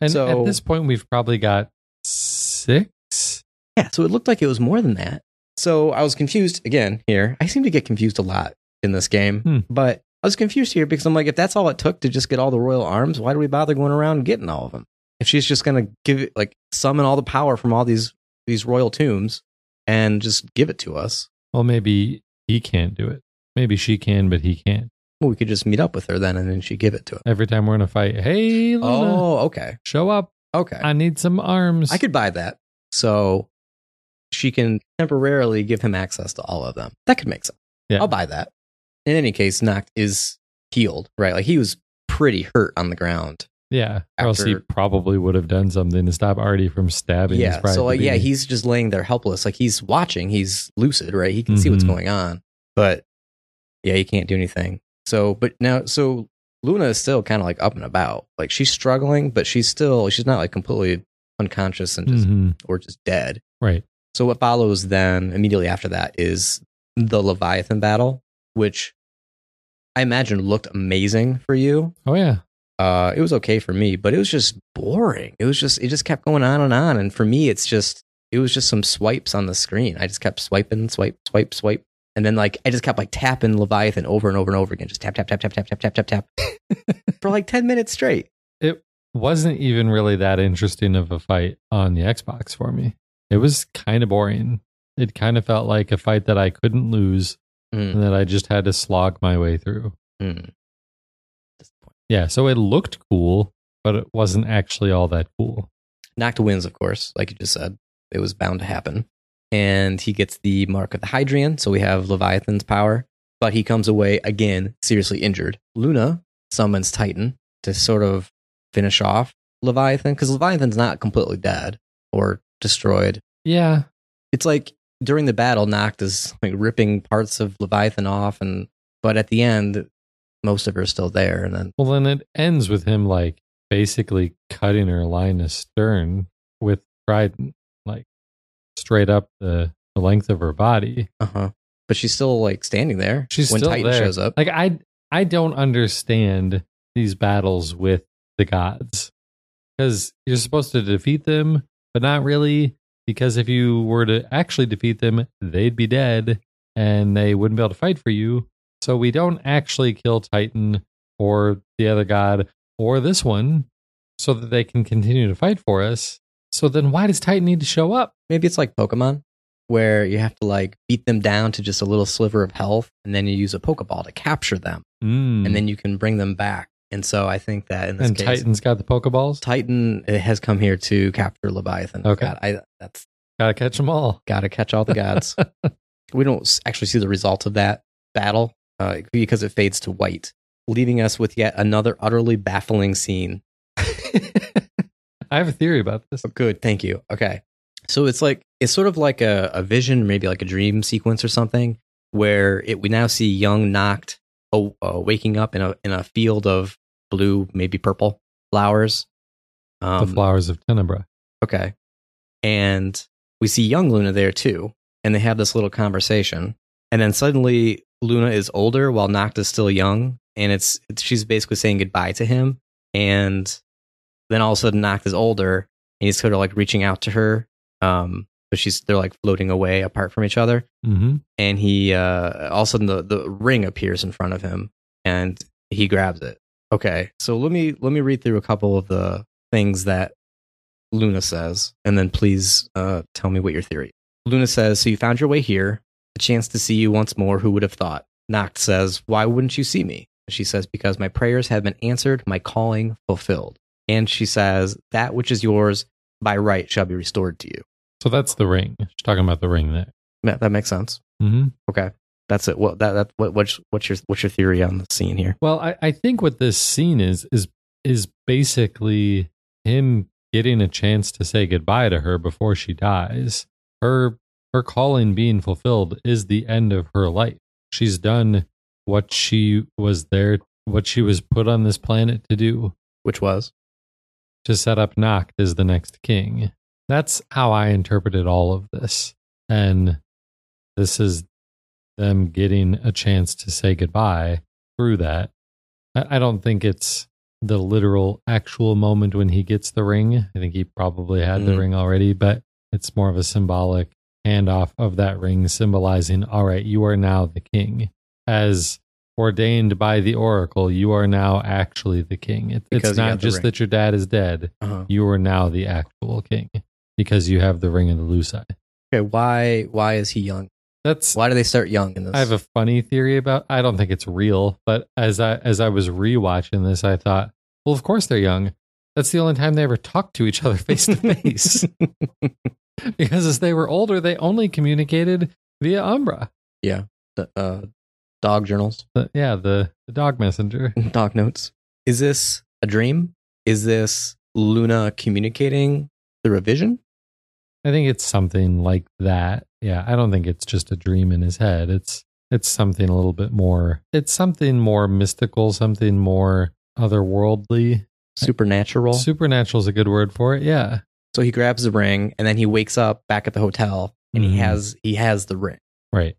And so, at this point, we've probably got 6. Yeah, so it looked like it was more than that. So I was confused again here. I seem to get confused a lot in this game, but I was confused here because I'm like, if that's all it took to just get all the royal arms, why do we bother going around getting all of them? If she's just going to give it, like, summon all the power from all these royal tombs and just give it to us. Well, maybe he can't do it. Maybe she can, but he can't. Well, we could just meet up with her then, and then she'd give it to him. Every time we're in a fight, hey, Luna. Oh, okay. Show up. Okay. I need some arms. I could buy that. So she can temporarily give him access to all of them. That could make sense. Yeah. I'll buy that. In any case, Noct is healed, right? Like, he was pretty hurt on the ground. Yeah, or else he probably would have done something to stop Artie from stabbing. Yeah, so like, yeah, he's just laying there helpless. Like, he's watching, he's lucid, right? He can see what's going on, but yeah, he can't do anything. So, but now, so Luna is still kind of like up and about. Like, she's struggling, but she's not like completely unconscious and just or just dead. Right. So what follows then immediately after that is the Leviathan battle, which I imagine looked amazing for you. Oh yeah. It was okay for me, but it was just boring. It just kept going on and on. And for me, it was just some swipes on the screen. I just kept swiping, swipe. And then like, I just kept like tapping Leviathan over and over and over again. Just tap for like 10 minutes straight. It wasn't even really that interesting of a fight on the Xbox for me. It was kind of boring. It kind of felt like a fight that I couldn't lose and that I just had to slog my way through. Yeah, so it looked cool, but it wasn't actually all that cool. Noct wins, of course, like you just said. It was bound to happen. And he gets the mark of the Hydrian, so we have Leviathan's power. But he comes away, again, seriously injured. Luna summons Titan to sort of finish off Leviathan, because Leviathan's not completely dead or destroyed. Yeah. It's like, during the battle, Noct is like ripping parts of Leviathan off, but at the end, most of her is still there. Well, then it ends with him like basically cutting her line astern with trident, like straight up the length of her body. But she's still like standing there. She's when still Titan there. Shows up. Like I don't understand these battles with the gods, because you're supposed to defeat them, but not really, because if you were to actually defeat them, they'd be dead and they wouldn't be able to fight for you. So we don't actually kill Titan or the other god or this one so that they can continue to fight for us. So then why does Titan need to show up? Maybe it's like Pokemon, where you have to like beat them down to just a little sliver of health, and then you use a Pokeball to capture them. And then you can bring them back. And so I think that in this case... And Titan's got the Pokeballs? Titan has come here to capture Leviathan. Okay. God, that's gotta catch them all. Gotta catch all the gods. We don't actually see the result of that battle, because it fades to white, leaving us with yet another utterly baffling scene. I have a theory about this. Oh, good. Thank you. Okay. So it's sort of like a vision, maybe like a dream sequence or something, where we now see young Noct waking up in a field of blue, maybe purple flowers. The flowers of Tenebra. Okay. And we see young Luna there too. And they have this little conversation. And then suddenly Luna is older while Noct is still young, and she's basically saying goodbye to him. And then all of a sudden Noct is older and he's sort of like reaching out to her. But they're like floating away apart from each other. And he all of a sudden the ring appears in front of him and he grabs it. Okay. So let me read through a couple of the things that Luna says, and then please tell me what your theory is. Luna says, "So you found your way here. A chance to see you once more, who would have thought?" Noct says, "Why wouldn't you see me?" She says, "Because my prayers have been answered, my calling fulfilled." And she says, "That which is yours by right shall be restored to you." So that's the ring. She's talking about the ring there. Yeah, that makes sense. Okay. That's it. Well, what's your theory on the scene here? Well, I think what this scene is basically him getting a chance to say goodbye to her before she dies. Her calling being fulfilled is the end of her life. She's done what she was there, what she was put on this planet to do. Which was? To set up Noct as the next king. That's how I interpreted all of this. And this is them getting a chance to say goodbye through that. I don't think it's the literal actual moment when he gets the ring. I think he probably had the ring already, but it's more of a symbolic handoff of that ring, symbolizing, all right, you are now the king. As ordained by the Oracle, you are now actually the king. It's not just ring. That your dad is dead. You are now the actual king because you have the ring of the Lucii. Okay, why is he young? Why do they start young in this? I have a funny theory about, I don't think it's real, but as I was rewatching this, I thought, well, of course they're young. That's the only time they ever talk to each other face to face. Because as they were older, they only communicated via Umbra. Yeah. The, dog journals. The dog messenger. Dog notes. Is this a dream? Is this Luna communicating through a vision? I think it's something like that. Yeah, I don't think it's just a dream in his head. It's something a little bit more. It's something more mystical, something more otherworldly. Supernatural. Supernatural is a good word for it. Yeah. So he grabs the ring and then he wakes up back at the hotel and he has the ring. Right.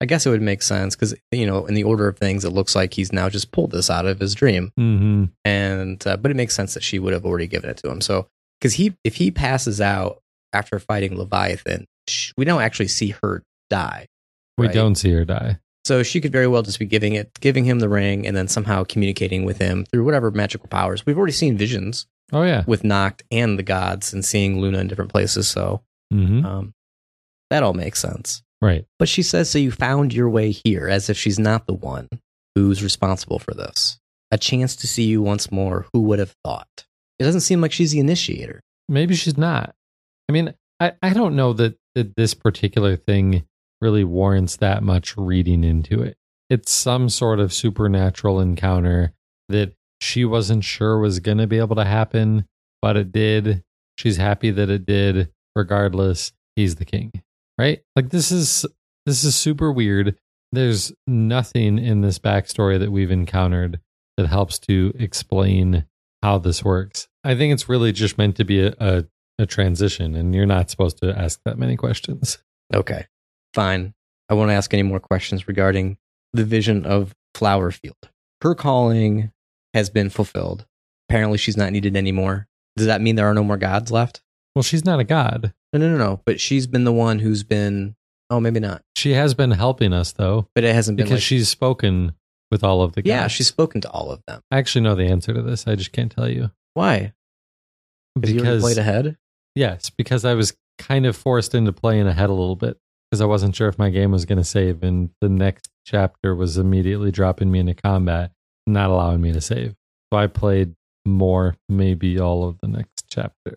I guess it would make sense because, you know, in the order of things, it looks like he's now just pulled this out of his dream. Mm-hmm. And but it makes sense that she would have already given it to him. So because if he passes out after fighting Leviathan, we don't actually see her die. Right? We don't see her die. So she could very well just be giving him the ring and then somehow communicating with him through whatever magical powers. We've already seen visions. Oh, yeah. With Noct and the gods and seeing Luna in different places. So that all makes sense. Right. But she says, so you found your way here, as if she's not the one who's responsible for this. A chance to see you once more. Who would have thought? It doesn't seem like she's the initiator. Maybe she's not. I mean, I don't know that this particular thing really warrants that much reading into it. It's some sort of supernatural encounter that she wasn't sure was going to be able to happen, but it did. She's happy that it did. Regardless, he's the king, right? Like this is super weird. There's nothing in this backstory that we've encountered that helps to explain how this works. I think it's really just meant to be a transition, and you're not supposed to ask that many questions. Okay, fine. I won't ask any more questions regarding the vision of Flowerfield. Her calling has been fulfilled. Apparently she's not needed anymore. Does that mean there are no more gods left? Well, she's not a god. No. But she's been the one who's been... Oh, maybe not. She has been helping us, though. But it hasn't been... Because she's spoken with all of the gods. Yeah, she's spoken to all of them. I actually know the answer to this. I just can't tell you. Why? Because you already played ahead? Yes, because I was kind of forced into playing ahead a little bit. Because I wasn't sure if my game was going to save. And the next chapter was immediately dropping me into combat. Not allowing me to save. So I played more, maybe all of the next chapter.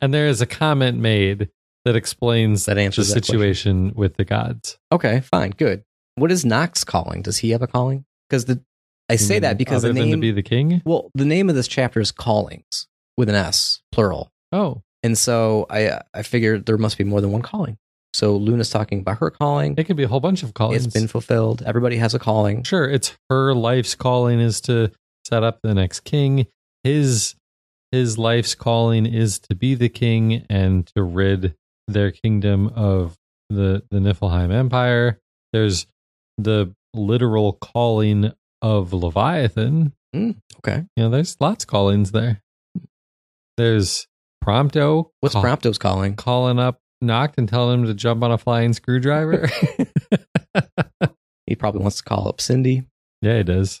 And there is a comment made that explains that answers the situation that with the gods. Okay, fine, good. What is Noct calling? Does he have a calling? Because I say that because the name to be the king. Well, the name of this chapter is Callings with an S, plural. Oh, and so I figured there must be more than one calling. So Luna's talking about her calling. It could be a whole bunch of callings. It's been fulfilled. Everybody has a calling. Sure, it's her life's calling is to set up the next king. His life's calling is to be the king and to rid their kingdom of the Niflheim Empire. There's the literal calling of Leviathan. Okay. You know, there's lots of callings there. There's Prompto. What's Prompto's calling? Calling up Noct and tell him to jump on a flying screwdriver. He probably wants to call up Cindy. Yeah, he does.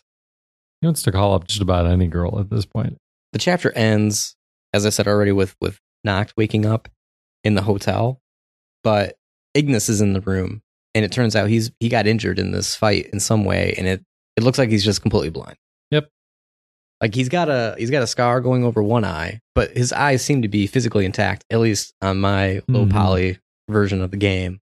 He wants to call up just about any girl at this point. The chapter ends, as I said already, with Noct waking up in the hotel, but Ignis is in the room, and it turns out he got injured in this fight in some way, and it looks like he's just completely blind. Yep. Like he's got a scar going over one eye, but his eyes seem to be physically intact, at least on my low poly version of the game.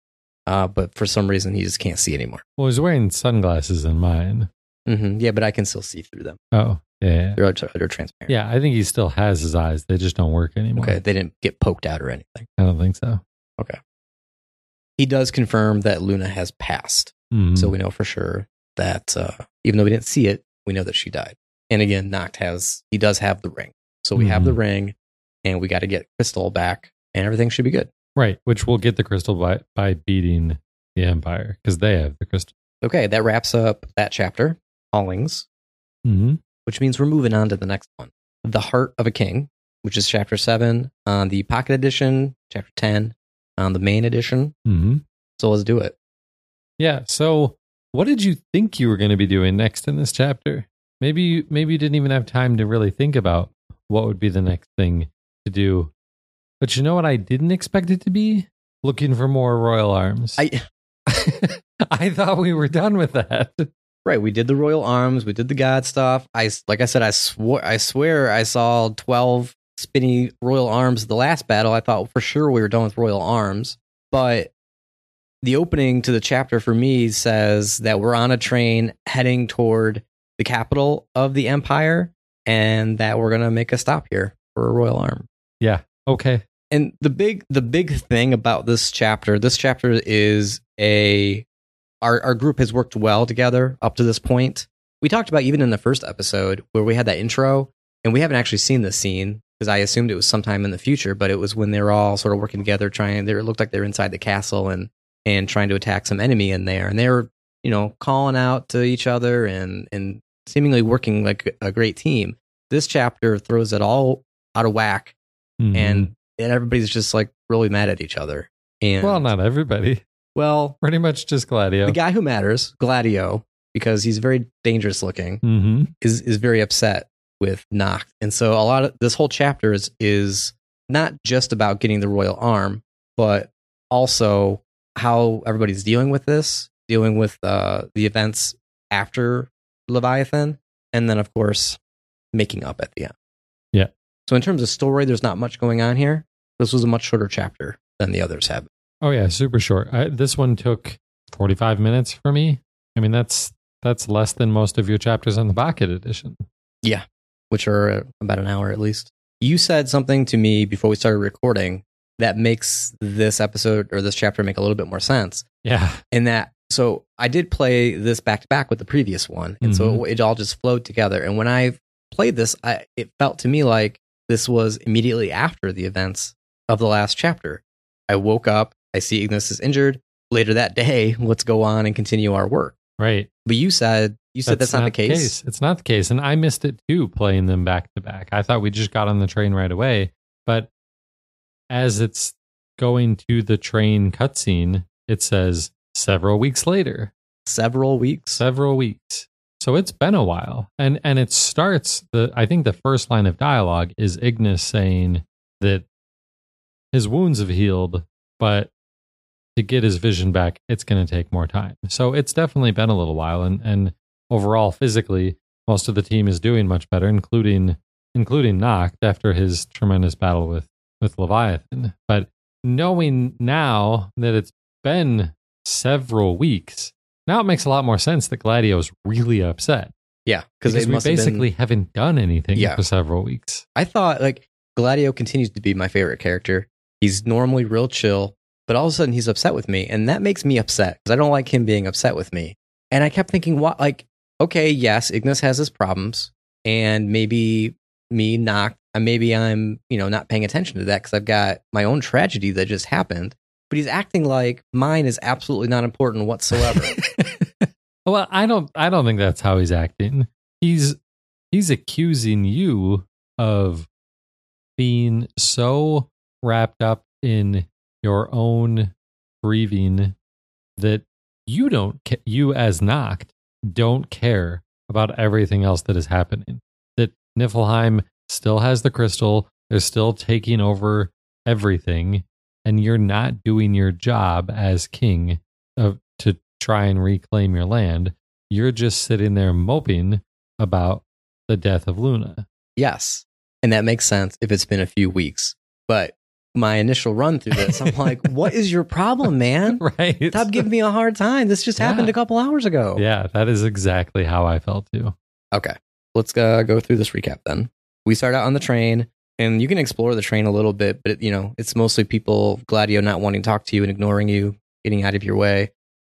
But for some reason, he just can't see anymore. Well, he's wearing sunglasses in mine. Mm-hmm. Yeah, but I can still see through them. Oh, yeah. They're transparent. Yeah, I think he still has his eyes. They just don't work anymore. Okay, they didn't get poked out or anything. I don't think so. Okay. He does confirm that Luna has passed. Mm-hmm. So we know for sure that even though we didn't see it, we know that she died. And again, Noct does have the ring. So we have the ring, and we got to get Crystal back, and everything should be good. Right, which we'll get the Crystal by beating the Empire, because they have the Crystal. Okay, that wraps up that chapter, Callings, which means we're moving on to the next one, The Heart of a King, which is chapter 7 on the Pocket Edition, chapter 10 on the main edition. Mm-hmm. So let's do it. Yeah, so what did you think you were going to be doing next in this chapter? Maybe you didn't even have time to really think about what would be the next thing to do. But you know what I didn't expect it to be? Looking for more royal arms. I thought we were done with that. Right, we did the royal arms, we did the god stuff. Like I said, I swear I saw 12 spinny royal arms the last battle, I thought for sure we were done with royal arms. But the opening to the chapter for me says that we're on a train heading toward the capital of the empire and that we're going to make a stop here for a royal arm. Yeah. Okay. And the big thing about this chapter is our group has worked well together up to this point. We talked about even in the first episode where we had that intro, and we haven't actually seen this scene because I assumed it was sometime in the future, but it was when they were all sort of working together, it looked like they were inside the castle and trying to attack some enemy in there. And they were, calling out to each other and seemingly working like a great team. This chapter throws it all out of whack. Mm-hmm. And everybody's just like really mad at each other. And well, not everybody. Well, pretty much just Gladio. The guy who matters, Gladio, because he's very dangerous looking, mm-hmm. is very upset with Noct. And so a lot of this whole chapter is not just about getting the royal arm, but also how everybody's dealing with this, dealing with the events after Leviathan, and then of course making up at the end. Yeah. So in terms of story, there's not much going on here. This was a much shorter chapter than the others have. Oh yeah, super short. This one took 45 minutes for me. I mean, that's less than most of your chapters on the Pocket Edition. Yeah, which are about an hour at least. You said something to me before we started recording that makes this episode or this chapter make a little bit more sense. Yeah. And that, so I did play this back to back with the previous one. And so it all just flowed together. And when I played this, it felt to me like this was immediately after the events of the last chapter. I woke up, I see Ignis is injured. Later that day, let's go on and continue our work. Right. But you said that's not the case. It's not the case. And I missed it too, playing them back to back. I thought we just got on the train right away. But as it's going to the train cutscene, it says several weeks later. Several weeks? Several weeks. So it's been a while. And it starts, I think the first line of dialogue is Ignis saying that his wounds have healed, but to get his vision back, it's going to take more time. So it's definitely been a little while. And overall, physically, most of the team is doing much better, including Noct after his tremendous battle with Leviathan. But knowing now that it's been several weeks, now it makes a lot more sense that Gladio's really upset. Yeah, because we basically haven't done anything for several weeks. I thought Gladio continues to be my favorite character. He's normally real chill, but all of a sudden he's upset with me, and that makes me upset because I don't like him being upset with me. And I kept thinking, what? Okay, yes, Ignis has his problems, and maybe I'm not paying attention to that because I've got my own tragedy that just happened. But he's acting like mine is absolutely not important whatsoever. Well, I don't think that's how he's acting. He's accusing you of being so wrapped up in your own grieving that you as Noct don't care about everything else that is happening. That Niflheim still has the crystal, they're still taking over everything, and you're not doing your job as king to try and reclaim your land. You're just sitting there moping about the death of Luna. Yes, and that makes sense if it's been a few weeks, but my initial run through this, I'm like, what is your problem, man? Right. Stop giving me a hard time. This just happened a couple hours ago. Yeah, that is exactly how I felt too. Okay. Let's go through this recap then. We start out on the train, and you can explore the train a little bit, but it's mostly people, Gladio not wanting to talk to you and ignoring you, getting out of your way.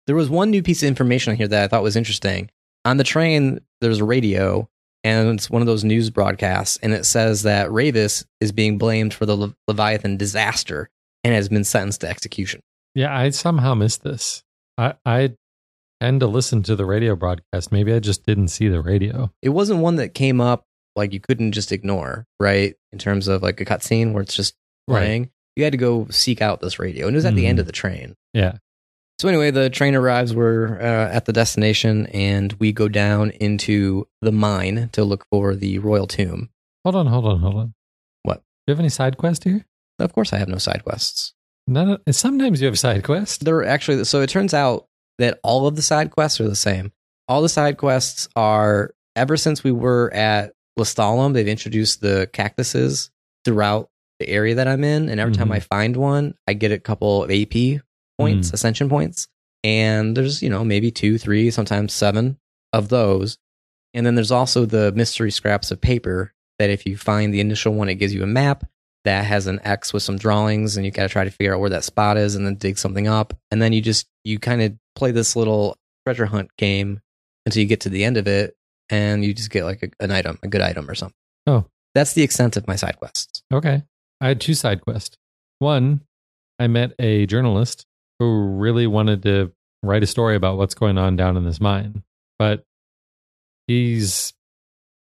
There was one new piece of information on here that I thought was interesting. On the train, there's a radio, and it's one of those news broadcasts, and it says that Ravus is being blamed for the Leviathan disaster and has been sentenced to execution. Yeah, I somehow missed this. I tend to listen to the radio broadcast. Maybe I just didn't see the radio. It wasn't one that came up like you couldn't just ignore, right? In terms of like a cutscene where it's just playing. Right. You had to go seek out this radio, and it was at the end of the train. Yeah. So anyway, the train arrives, we're at the destination, and we go down into the mine to look for the royal tomb. Hold on. What? Do you have any side quests here? Of course I have no side quests. None of, sometimes you have side quests. They're actually, so it turns out that all of the side quests are the same. All the side quests are, ever since we were at Lestalem, they've introduced the cactuses throughout the area that I'm in. And every time I find one, I get a couple of AP points, ascension points. And there's, you know, maybe 2, 3, sometimes 7 of those. And then there's also the mystery scraps of paper that if you find the initial one, it gives you a map that has an X with some drawings, and you got to try to figure out where that spot is and then dig something up. And then you kind of play this little treasure hunt game until you get to the end of it, and you just get like a good item or something. Oh, that's the extent of my side quests. Okay. I had 2 side quests. One, I met a journalist who really wanted to write a story about what's going on down in this mine, but he's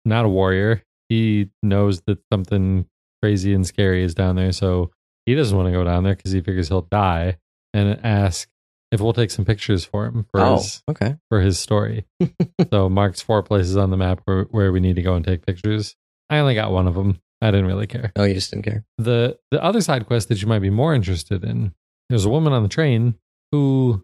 not a warrior. He knows that something crazy and scary is down there, so he doesn't want to go down there because he figures he'll die, and ask if we'll take some pictures for him for his story. So Mark's 4 places on the map where we need to go and take pictures. I only got one of them. I didn't really care. Oh, you just didn't care. The other side quest that you might be more interested in, there's a woman on the train who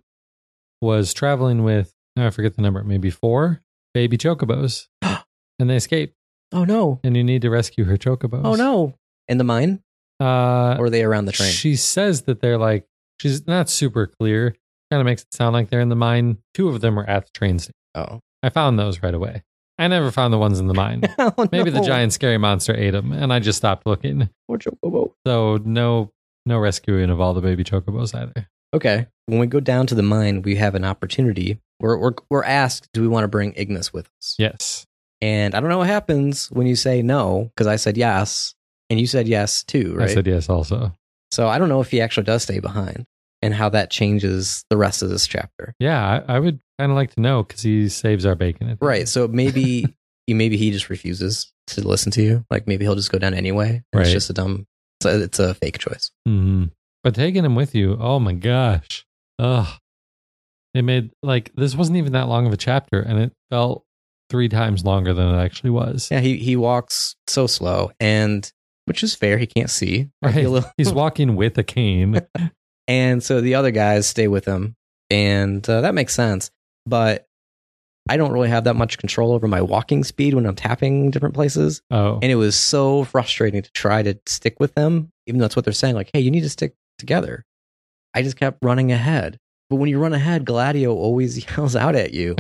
was traveling with, I forget the number, maybe 4 baby chocobos, and they escaped. Oh, no. And you need to rescue her chocobos. Oh, no. In the mine? Or are they around the train? She says that they're like, she's not super clear. Kind of makes it sound like they're in the mine. 2 of them are at the train station. Oh. I found those right away. I never found the ones in the mine. Oh, maybe the giant scary monster ate them, and I just stopped looking. Poor chocobo. So no rescuing of all the baby chocobos either. Okay. When we go down to the mine, we have an opportunity. We're asked, do we want to bring Ignis with us? Yes. And I don't know what happens when you say no, because I said yes, and you said yes too, right? I said yes also. So I don't know if he actually does stay behind and how that changes the rest of this chapter. Yeah, I would kind of like to know because he saves our bacon. Right, so maybe he just refuses to listen to you. Like maybe he'll just go down anyway. Right. It's just it's a fake choice. Mm-hmm. But taking him with you, oh my gosh. Ugh. It made, this wasn't even that long of a chapter, and it felt 3 times longer than it actually was. Yeah, he walks so slow, and which is fair, he can't see. Right. He's walking with a cane. And so the other guys stay with him, and that makes sense. But I don't really have that much control over my walking speed when I'm tapping different places. Oh. And it was so frustrating to try to stick with them, even though that's what they're saying, like, hey, you need to stick together. I just kept running ahead. But when you run ahead, Gladio always yells out at you.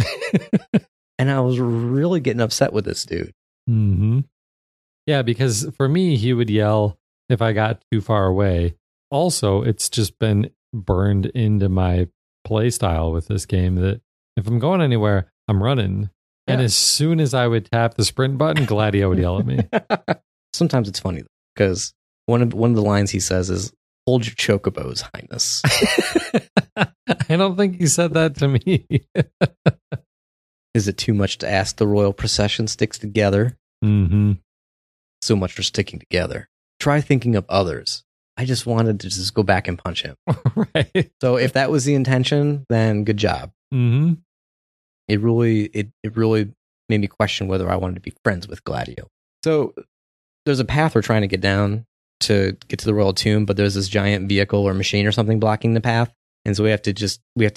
And I was really getting upset with this dude. Mm-hmm. Yeah, because for me, he would yell if I got too far away. Also, it's just been burned into my play style with this game that if I'm going anywhere, I'm running. Yeah. And as soon as I would tap the sprint button, Gladio would yell at me. Sometimes it's funny, because one of the lines he says is, hold your chocobos, Highness. I don't think he said that to me. Is it too much to ask the royal procession sticks together? Mm-hmm. So much for sticking together. Try thinking of others. I just wanted to just go back and punch him. Right. So if that was the intention, then good job. Mm-hmm. It really made me question whether I wanted to be friends with Gladio. So there's a path we're trying to get down to get to the royal tomb, but there's this giant vehicle or machine or something blocking the path. And so we have to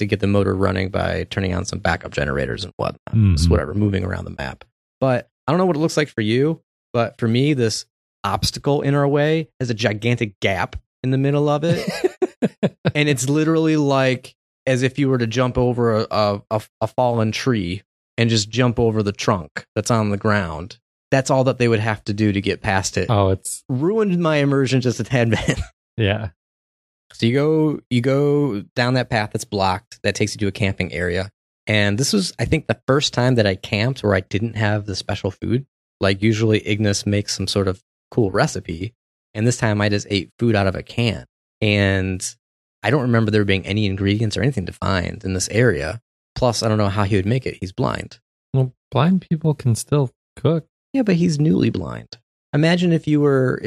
get the motor running by turning on some backup generators and whatnot. Mm-hmm. Just whatever, moving around the map. But I don't know what it looks like for you, but for me, this obstacle in our way has a gigantic gap in the middle of it. And it's literally like as if you were to jump over a fallen tree and just jump over the trunk that's on the ground. That's all that they would have to do to get past it. Oh, it's ruined my immersion just a tad bit. Yeah. So you go down that path that's blocked that takes you to a camping area. And this was, I think, the first time that I camped where I didn't have the special food. Like usually Ignis makes some sort of cool recipe. And this time I just ate food out of a can. And I don't remember there being any ingredients or anything to find in this area. Plus, I don't know how he would make it. He's blind. Well, blind people can still cook. Yeah, but he's newly blind. Imagine if you were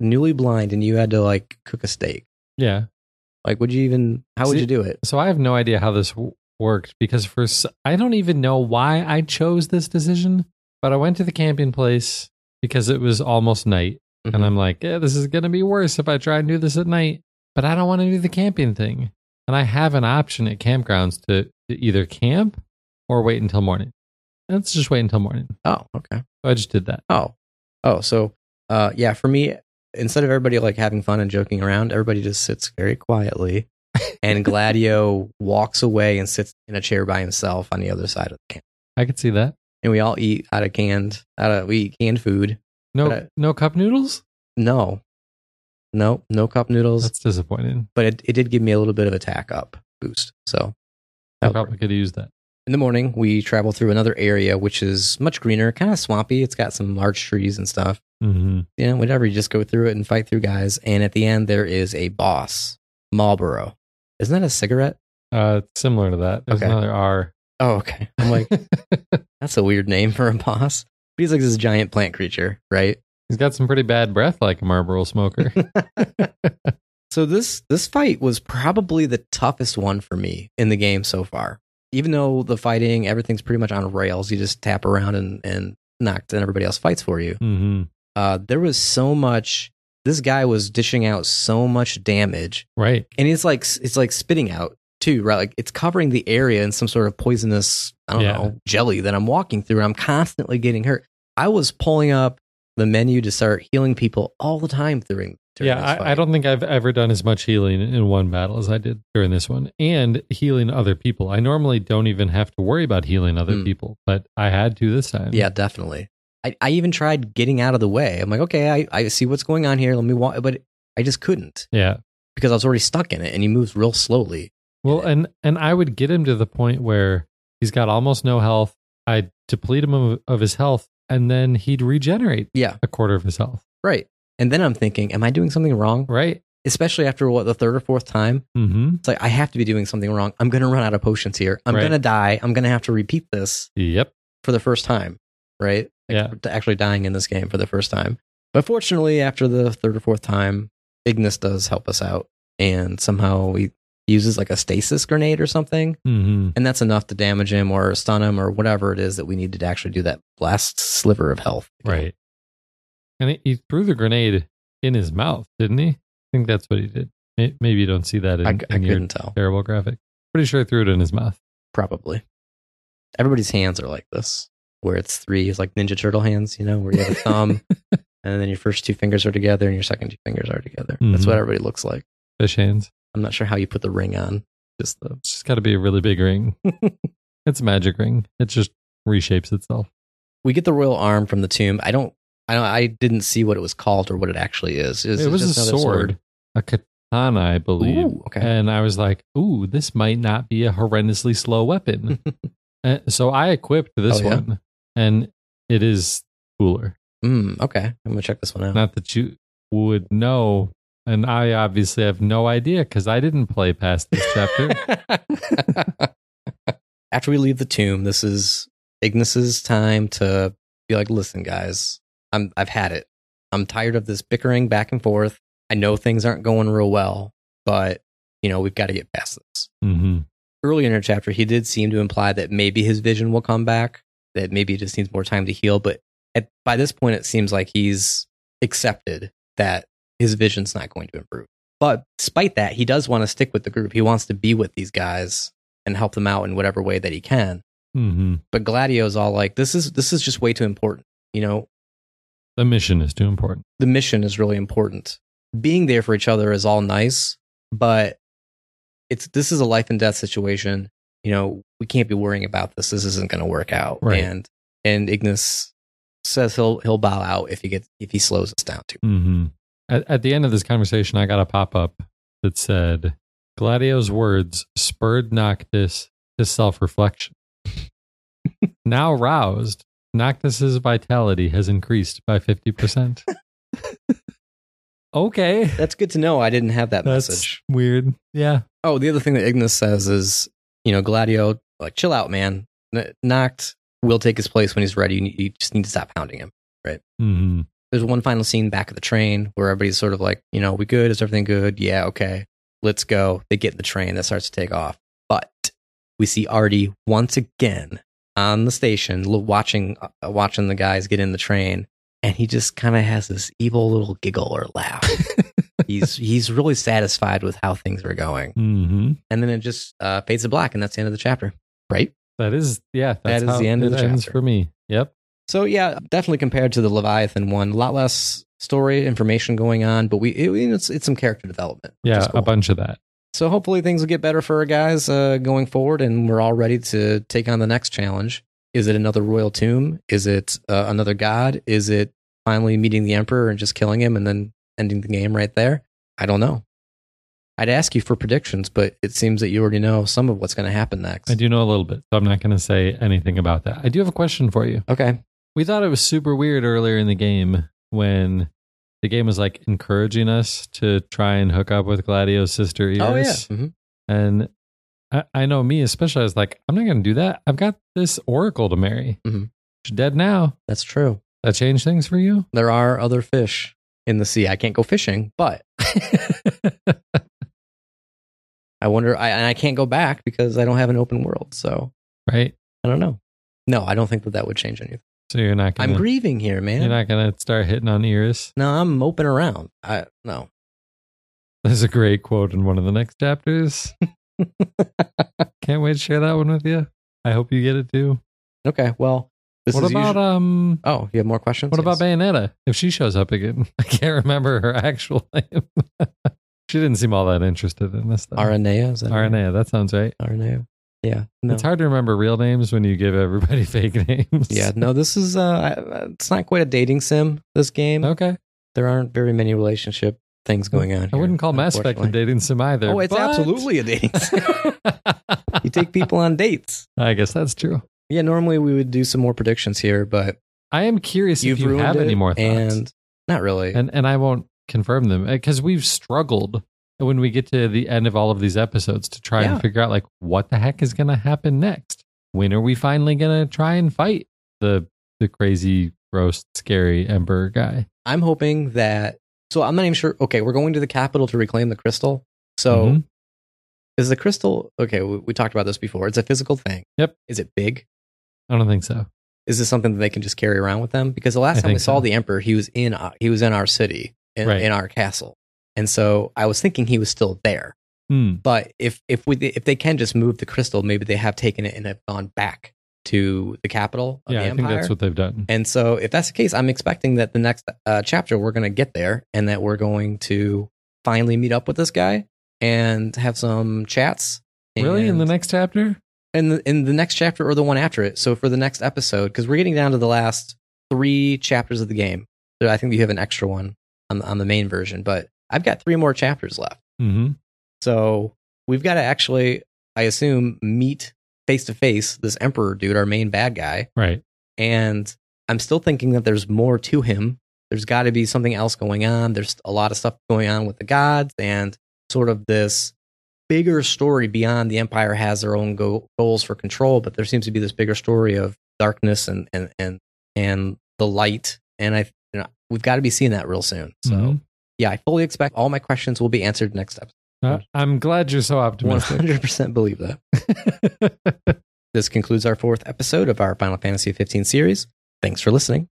newly blind and you had to cook a steak. Yeah. How would you do it? So I have no idea how this worked because I don't even know why I chose this decision, but I went to the camping place because it was almost night. Mm-hmm. And I'm like, yeah, this is going to be worse if I try and do this at night, but I don't want to do the camping thing. And I have an option at campgrounds to either camp or wait until morning. Let's just wait until morning. Oh, okay. So I just did that. Oh, so yeah, for me, instead of everybody like having fun and joking around, everybody just sits very quietly. And Gladio walks away and sits in a chair by himself on the other side of the camp. I could see that. And we all eat we eat canned food. No cup noodles? No cup noodles. That's disappointing. But it did give me a little bit of a tack up boost. So I probably could have used that. In the morning, we travel through another area, which is much greener, kind of swampy. It's got some large trees and stuff. Mm-hmm. You know, whatever. You just go through it and fight through guys. And at the end, there is a boss, Malboro. Isn't that a cigarette? Similar to that. There's another R. Oh, okay. I'm like, that's a weird name for a boss. But he's like this giant plant creature, right? He's got some pretty bad breath like a Marlboro smoker. So this fight was probably the toughest one for me in the game so far. Even though the fighting, everything's pretty much on rails. You just tap around and knock, and everybody else fights for you. Mm-hmm. There was so much. This guy was dishing out so much damage, right? And it's like spitting out too, right? Like it's covering the area in some sort of poisonous, I don't know, jelly that I'm walking through. And I'm constantly getting hurt. I was pulling up the menu to start healing people all the time during this fight. I don't think I've ever done as much healing in one battle as I did during this one, and healing other people. I normally don't even have to worry about healing other people, but I had to this time. Yeah, definitely. I even tried getting out of the way. I'm like, okay, I see what's going on here. Let me walk, but I just couldn't. Yeah, because I was already stuck in it, and he moves real slowly. Well, and I would get him to the point where he's got almost no health. I deplete him of his health, and then he'd regenerate. Yeah. A quarter of his health. Right, and then I'm thinking, am I doing something wrong? Right. Especially after the third or fourth time, mm-hmm. It's like I have to be doing something wrong. I'm going to run out of potions here. I'm going to die. I'm going to have to repeat this. Yep. For the first time, right? Yeah. Actually dying in this game for the first time. But fortunately, after the third or fourth time, Ignis does help us out. And somehow he uses like a stasis grenade or something. Mm-hmm. And that's enough to damage him or stun him or whatever it is that we needed to actually do that last sliver of health. Again. Right. And he threw the grenade in his mouth, didn't he? I think that's what he did. Maybe you don't see that in your terrible graphic. Pretty sure he threw it in his mouth. Probably. Everybody's hands are like this. Where it's three, it's like Ninja Turtle hands, you know, where you have a thumb and then your first two fingers are together and your second two fingers are together. Mm-hmm. That's what everybody looks like. Fish hands. I'm not sure how you put the ring on. It's just got to be a really big ring. It's a magic ring. It just reshapes itself. We get the royal arm from the tomb. I didn't see what it was called or what it actually is. It was just a sword, a katana, I believe. Ooh, okay. And I was like, ooh, this might not be a horrendously slow weapon. So I equipped this one. And it is cooler. Okay, I'm going to check this one out. Not that you would know, and I obviously have no idea because I didn't play past this chapter. After we leave the tomb, this is Ignis's time to be like, listen, guys, I've had it. I'm tired of this bickering back and forth. I know things aren't going real well, but, you know, we've got to get past this. Mm-hmm. Earlier in the chapter, he did seem to imply that maybe his vision will come back. That maybe it just needs more time to heal. But by this point, it seems like he's accepted that his vision's not going to improve. But despite that, he does want to stick with the group. He wants to be with these guys and help them out in whatever way that he can. Mm-hmm. But Gladio's all like, this is just way too important. You know, the mission is too important. The mission is really important. Being there for each other is all nice, but this is a life and death situation. You know, we can't be worrying about this. This isn't going to work out. Right. And Ignis says he'll bow out if he slows us down too. Mm-hmm. At the end of this conversation, I got a pop up that said, "Gladio's words spurred Noctis to self reflection. Now roused, Noctis's vitality has increased by 50%." Okay, that's good to know. I didn't have that message. Weird. Yeah. Oh, the other thing that Ignis says is, you know, Gladio, like, chill out, man. Noct will take his place when he's ready. You just need to stop hounding him, right? Mm-hmm. There's one final scene back at the train where everybody's sort of like, you know, we good? Is everything good? Yeah, okay, let's go. They get in the train. That starts to take off. But we see Artie once again on the station watching the guys get in the train, and he just kind of has this evil little giggle or laugh. He's really satisfied with how things are going. Mm-hmm. And then it just fades to black, and that's the end of the chapter, right? That is the end of the chapter for me. Yep. So yeah, definitely compared to the Leviathan one, a lot less story information going on, but it's some character development. Yeah, cool. A bunch of that. So hopefully things will get better for our guys going forward, and we're all ready to take on the next challenge. Is it another royal tomb? Is it another god? Is it finally meeting the emperor and just killing him and then ending the game right there? I don't know. I'd ask you for predictions, but it seems that you already know some of what's going to happen next. I do know a little bit, so I'm not going to say anything about that. I do have a question for you. Okay. We thought it was super weird earlier in the game when the game was like encouraging us to try and hook up with Gladio's sister Eris. Oh, yeah. Mm-hmm. And I know me especially, I was like, I'm not going to do that. I've got this oracle to marry. Mm-hmm. She's dead now. That's true. That changed things for you? There are other fish in the sea. I can't go fishing, but... I wonder, and I can't go back because I don't have an open world, so... Right? I don't know. No, I don't think that would change anything. So you're not going to... I'm grieving here, man. You're not going to start hitting on Eris? No, I'm moping around. No. There's a great quote in one of the next chapters. Can't wait to share that one with you. I hope you get it too. Okay, well... Oh, you have more questions? What about Bayonetta? If she shows up again, I can't remember her actual name. She didn't seem all that interested in this stuff. Aranea? Is that Aranea, that sounds right. Aranea. Yeah. No. It's hard to remember real names when you give everybody fake names. Yeah, no, this is, it's not quite a dating sim, this game. Okay. There aren't very many relationship things going on here. I wouldn't call Mass Effect a dating sim either. Oh, it's absolutely a dating sim. You take people on dates. I guess that's true. Yeah, normally we would do some more predictions here, but... I am curious if you have any more thoughts. Not really. And I won't confirm them, because we've struggled when we get to the end of all of these episodes to try and figure out, like, what the heck is going to happen next? When are we finally going to try and fight the crazy, gross, scary emperor guy? I'm hoping that... So I'm not even sure... Okay, we're going to the capital to reclaim the crystal. So... Mm-hmm. Is the crystal... Okay, we talked about this before. It's a physical thing. Yep. Is it big? I don't think so. Is this something that they can just carry around with them? Because the last time we saw the emperor, he was in our city, in our castle, and so I was thinking he was still there. Mm. But if they can just move the crystal, maybe they have taken it and have gone back to the capital of the empire. I think that's what they've done. And so if that's the case, I'm expecting that the next chapter we're going to get there, and that we're going to finally meet up with this guy and have some chats. Really, in the next chapter? In the next chapter or the one after it. So for the next episode, because we're getting down to the last 3 chapters of the game. So I think you have an extra one on the main version, but I've got 3 more chapters left. Mm-hmm. So we've got to actually, I assume, meet face to face this emperor dude, our main bad guy. Right. And I'm still thinking that there's more to him. There's got to be something else going on. There's a lot of stuff going on with the gods and sort of this bigger story beyond the empire has their own goals for control, but there seems to be this bigger story of darkness and the light, and we've got to be seeing that real soon. So mm-hmm. Yeah, I fully expect all my questions will be answered next episode. I'm glad you're so optimistic. 100% believe that. This concludes our 4th episode of our Final Fantasy XV series. Thanks for listening.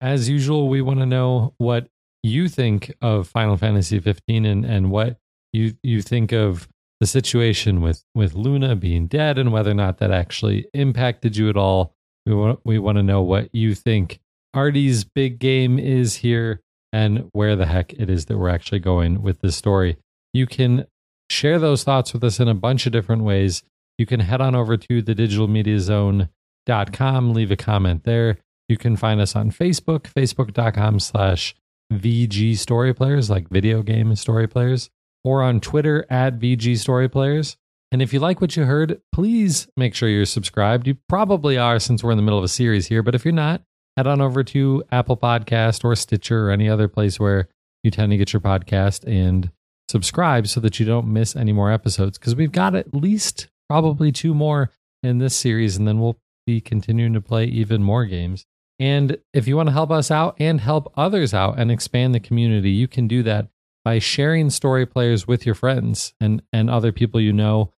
As usual, we want to know what you think of Final Fantasy XV and what you think of the situation with Luna being dead and whether or not that actually impacted you at all. We want to know what you think Artie's big game is here and where the heck it is that we're actually going with this story. You can share those thoughts with us in a bunch of different ways. You can head on over to thedigitalmediazone.com, leave a comment there. You can find us on Facebook, facebook.com/VG Story Players, like video game Story Players, or on Twitter @VG Story Players. And if you like what you heard, please make sure you're subscribed. You probably are since we're in the middle of a series here, but if you're not, head on over to Apple Podcast or Stitcher or any other place where you tend to get your podcast and subscribe so that you don't miss any more episodes, because we've got at least probably 2 more in this series, and then we'll be continuing to play even more games. And if you want to help us out and help others out and expand the community, you can do that by sharing Story Players with your friends and other people you know,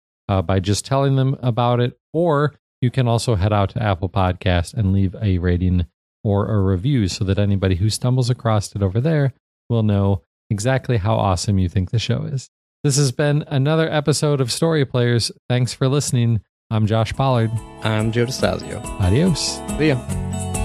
by just telling them about it. Or you can also head out to Apple Podcast and leave a rating or a review so that anybody who stumbles across it over there will know exactly how awesome you think the show is. This has been another episode of Story Players. Thanks for listening. I'm Josh Pollard. I'm Joe DeStazio. Adios. See ya.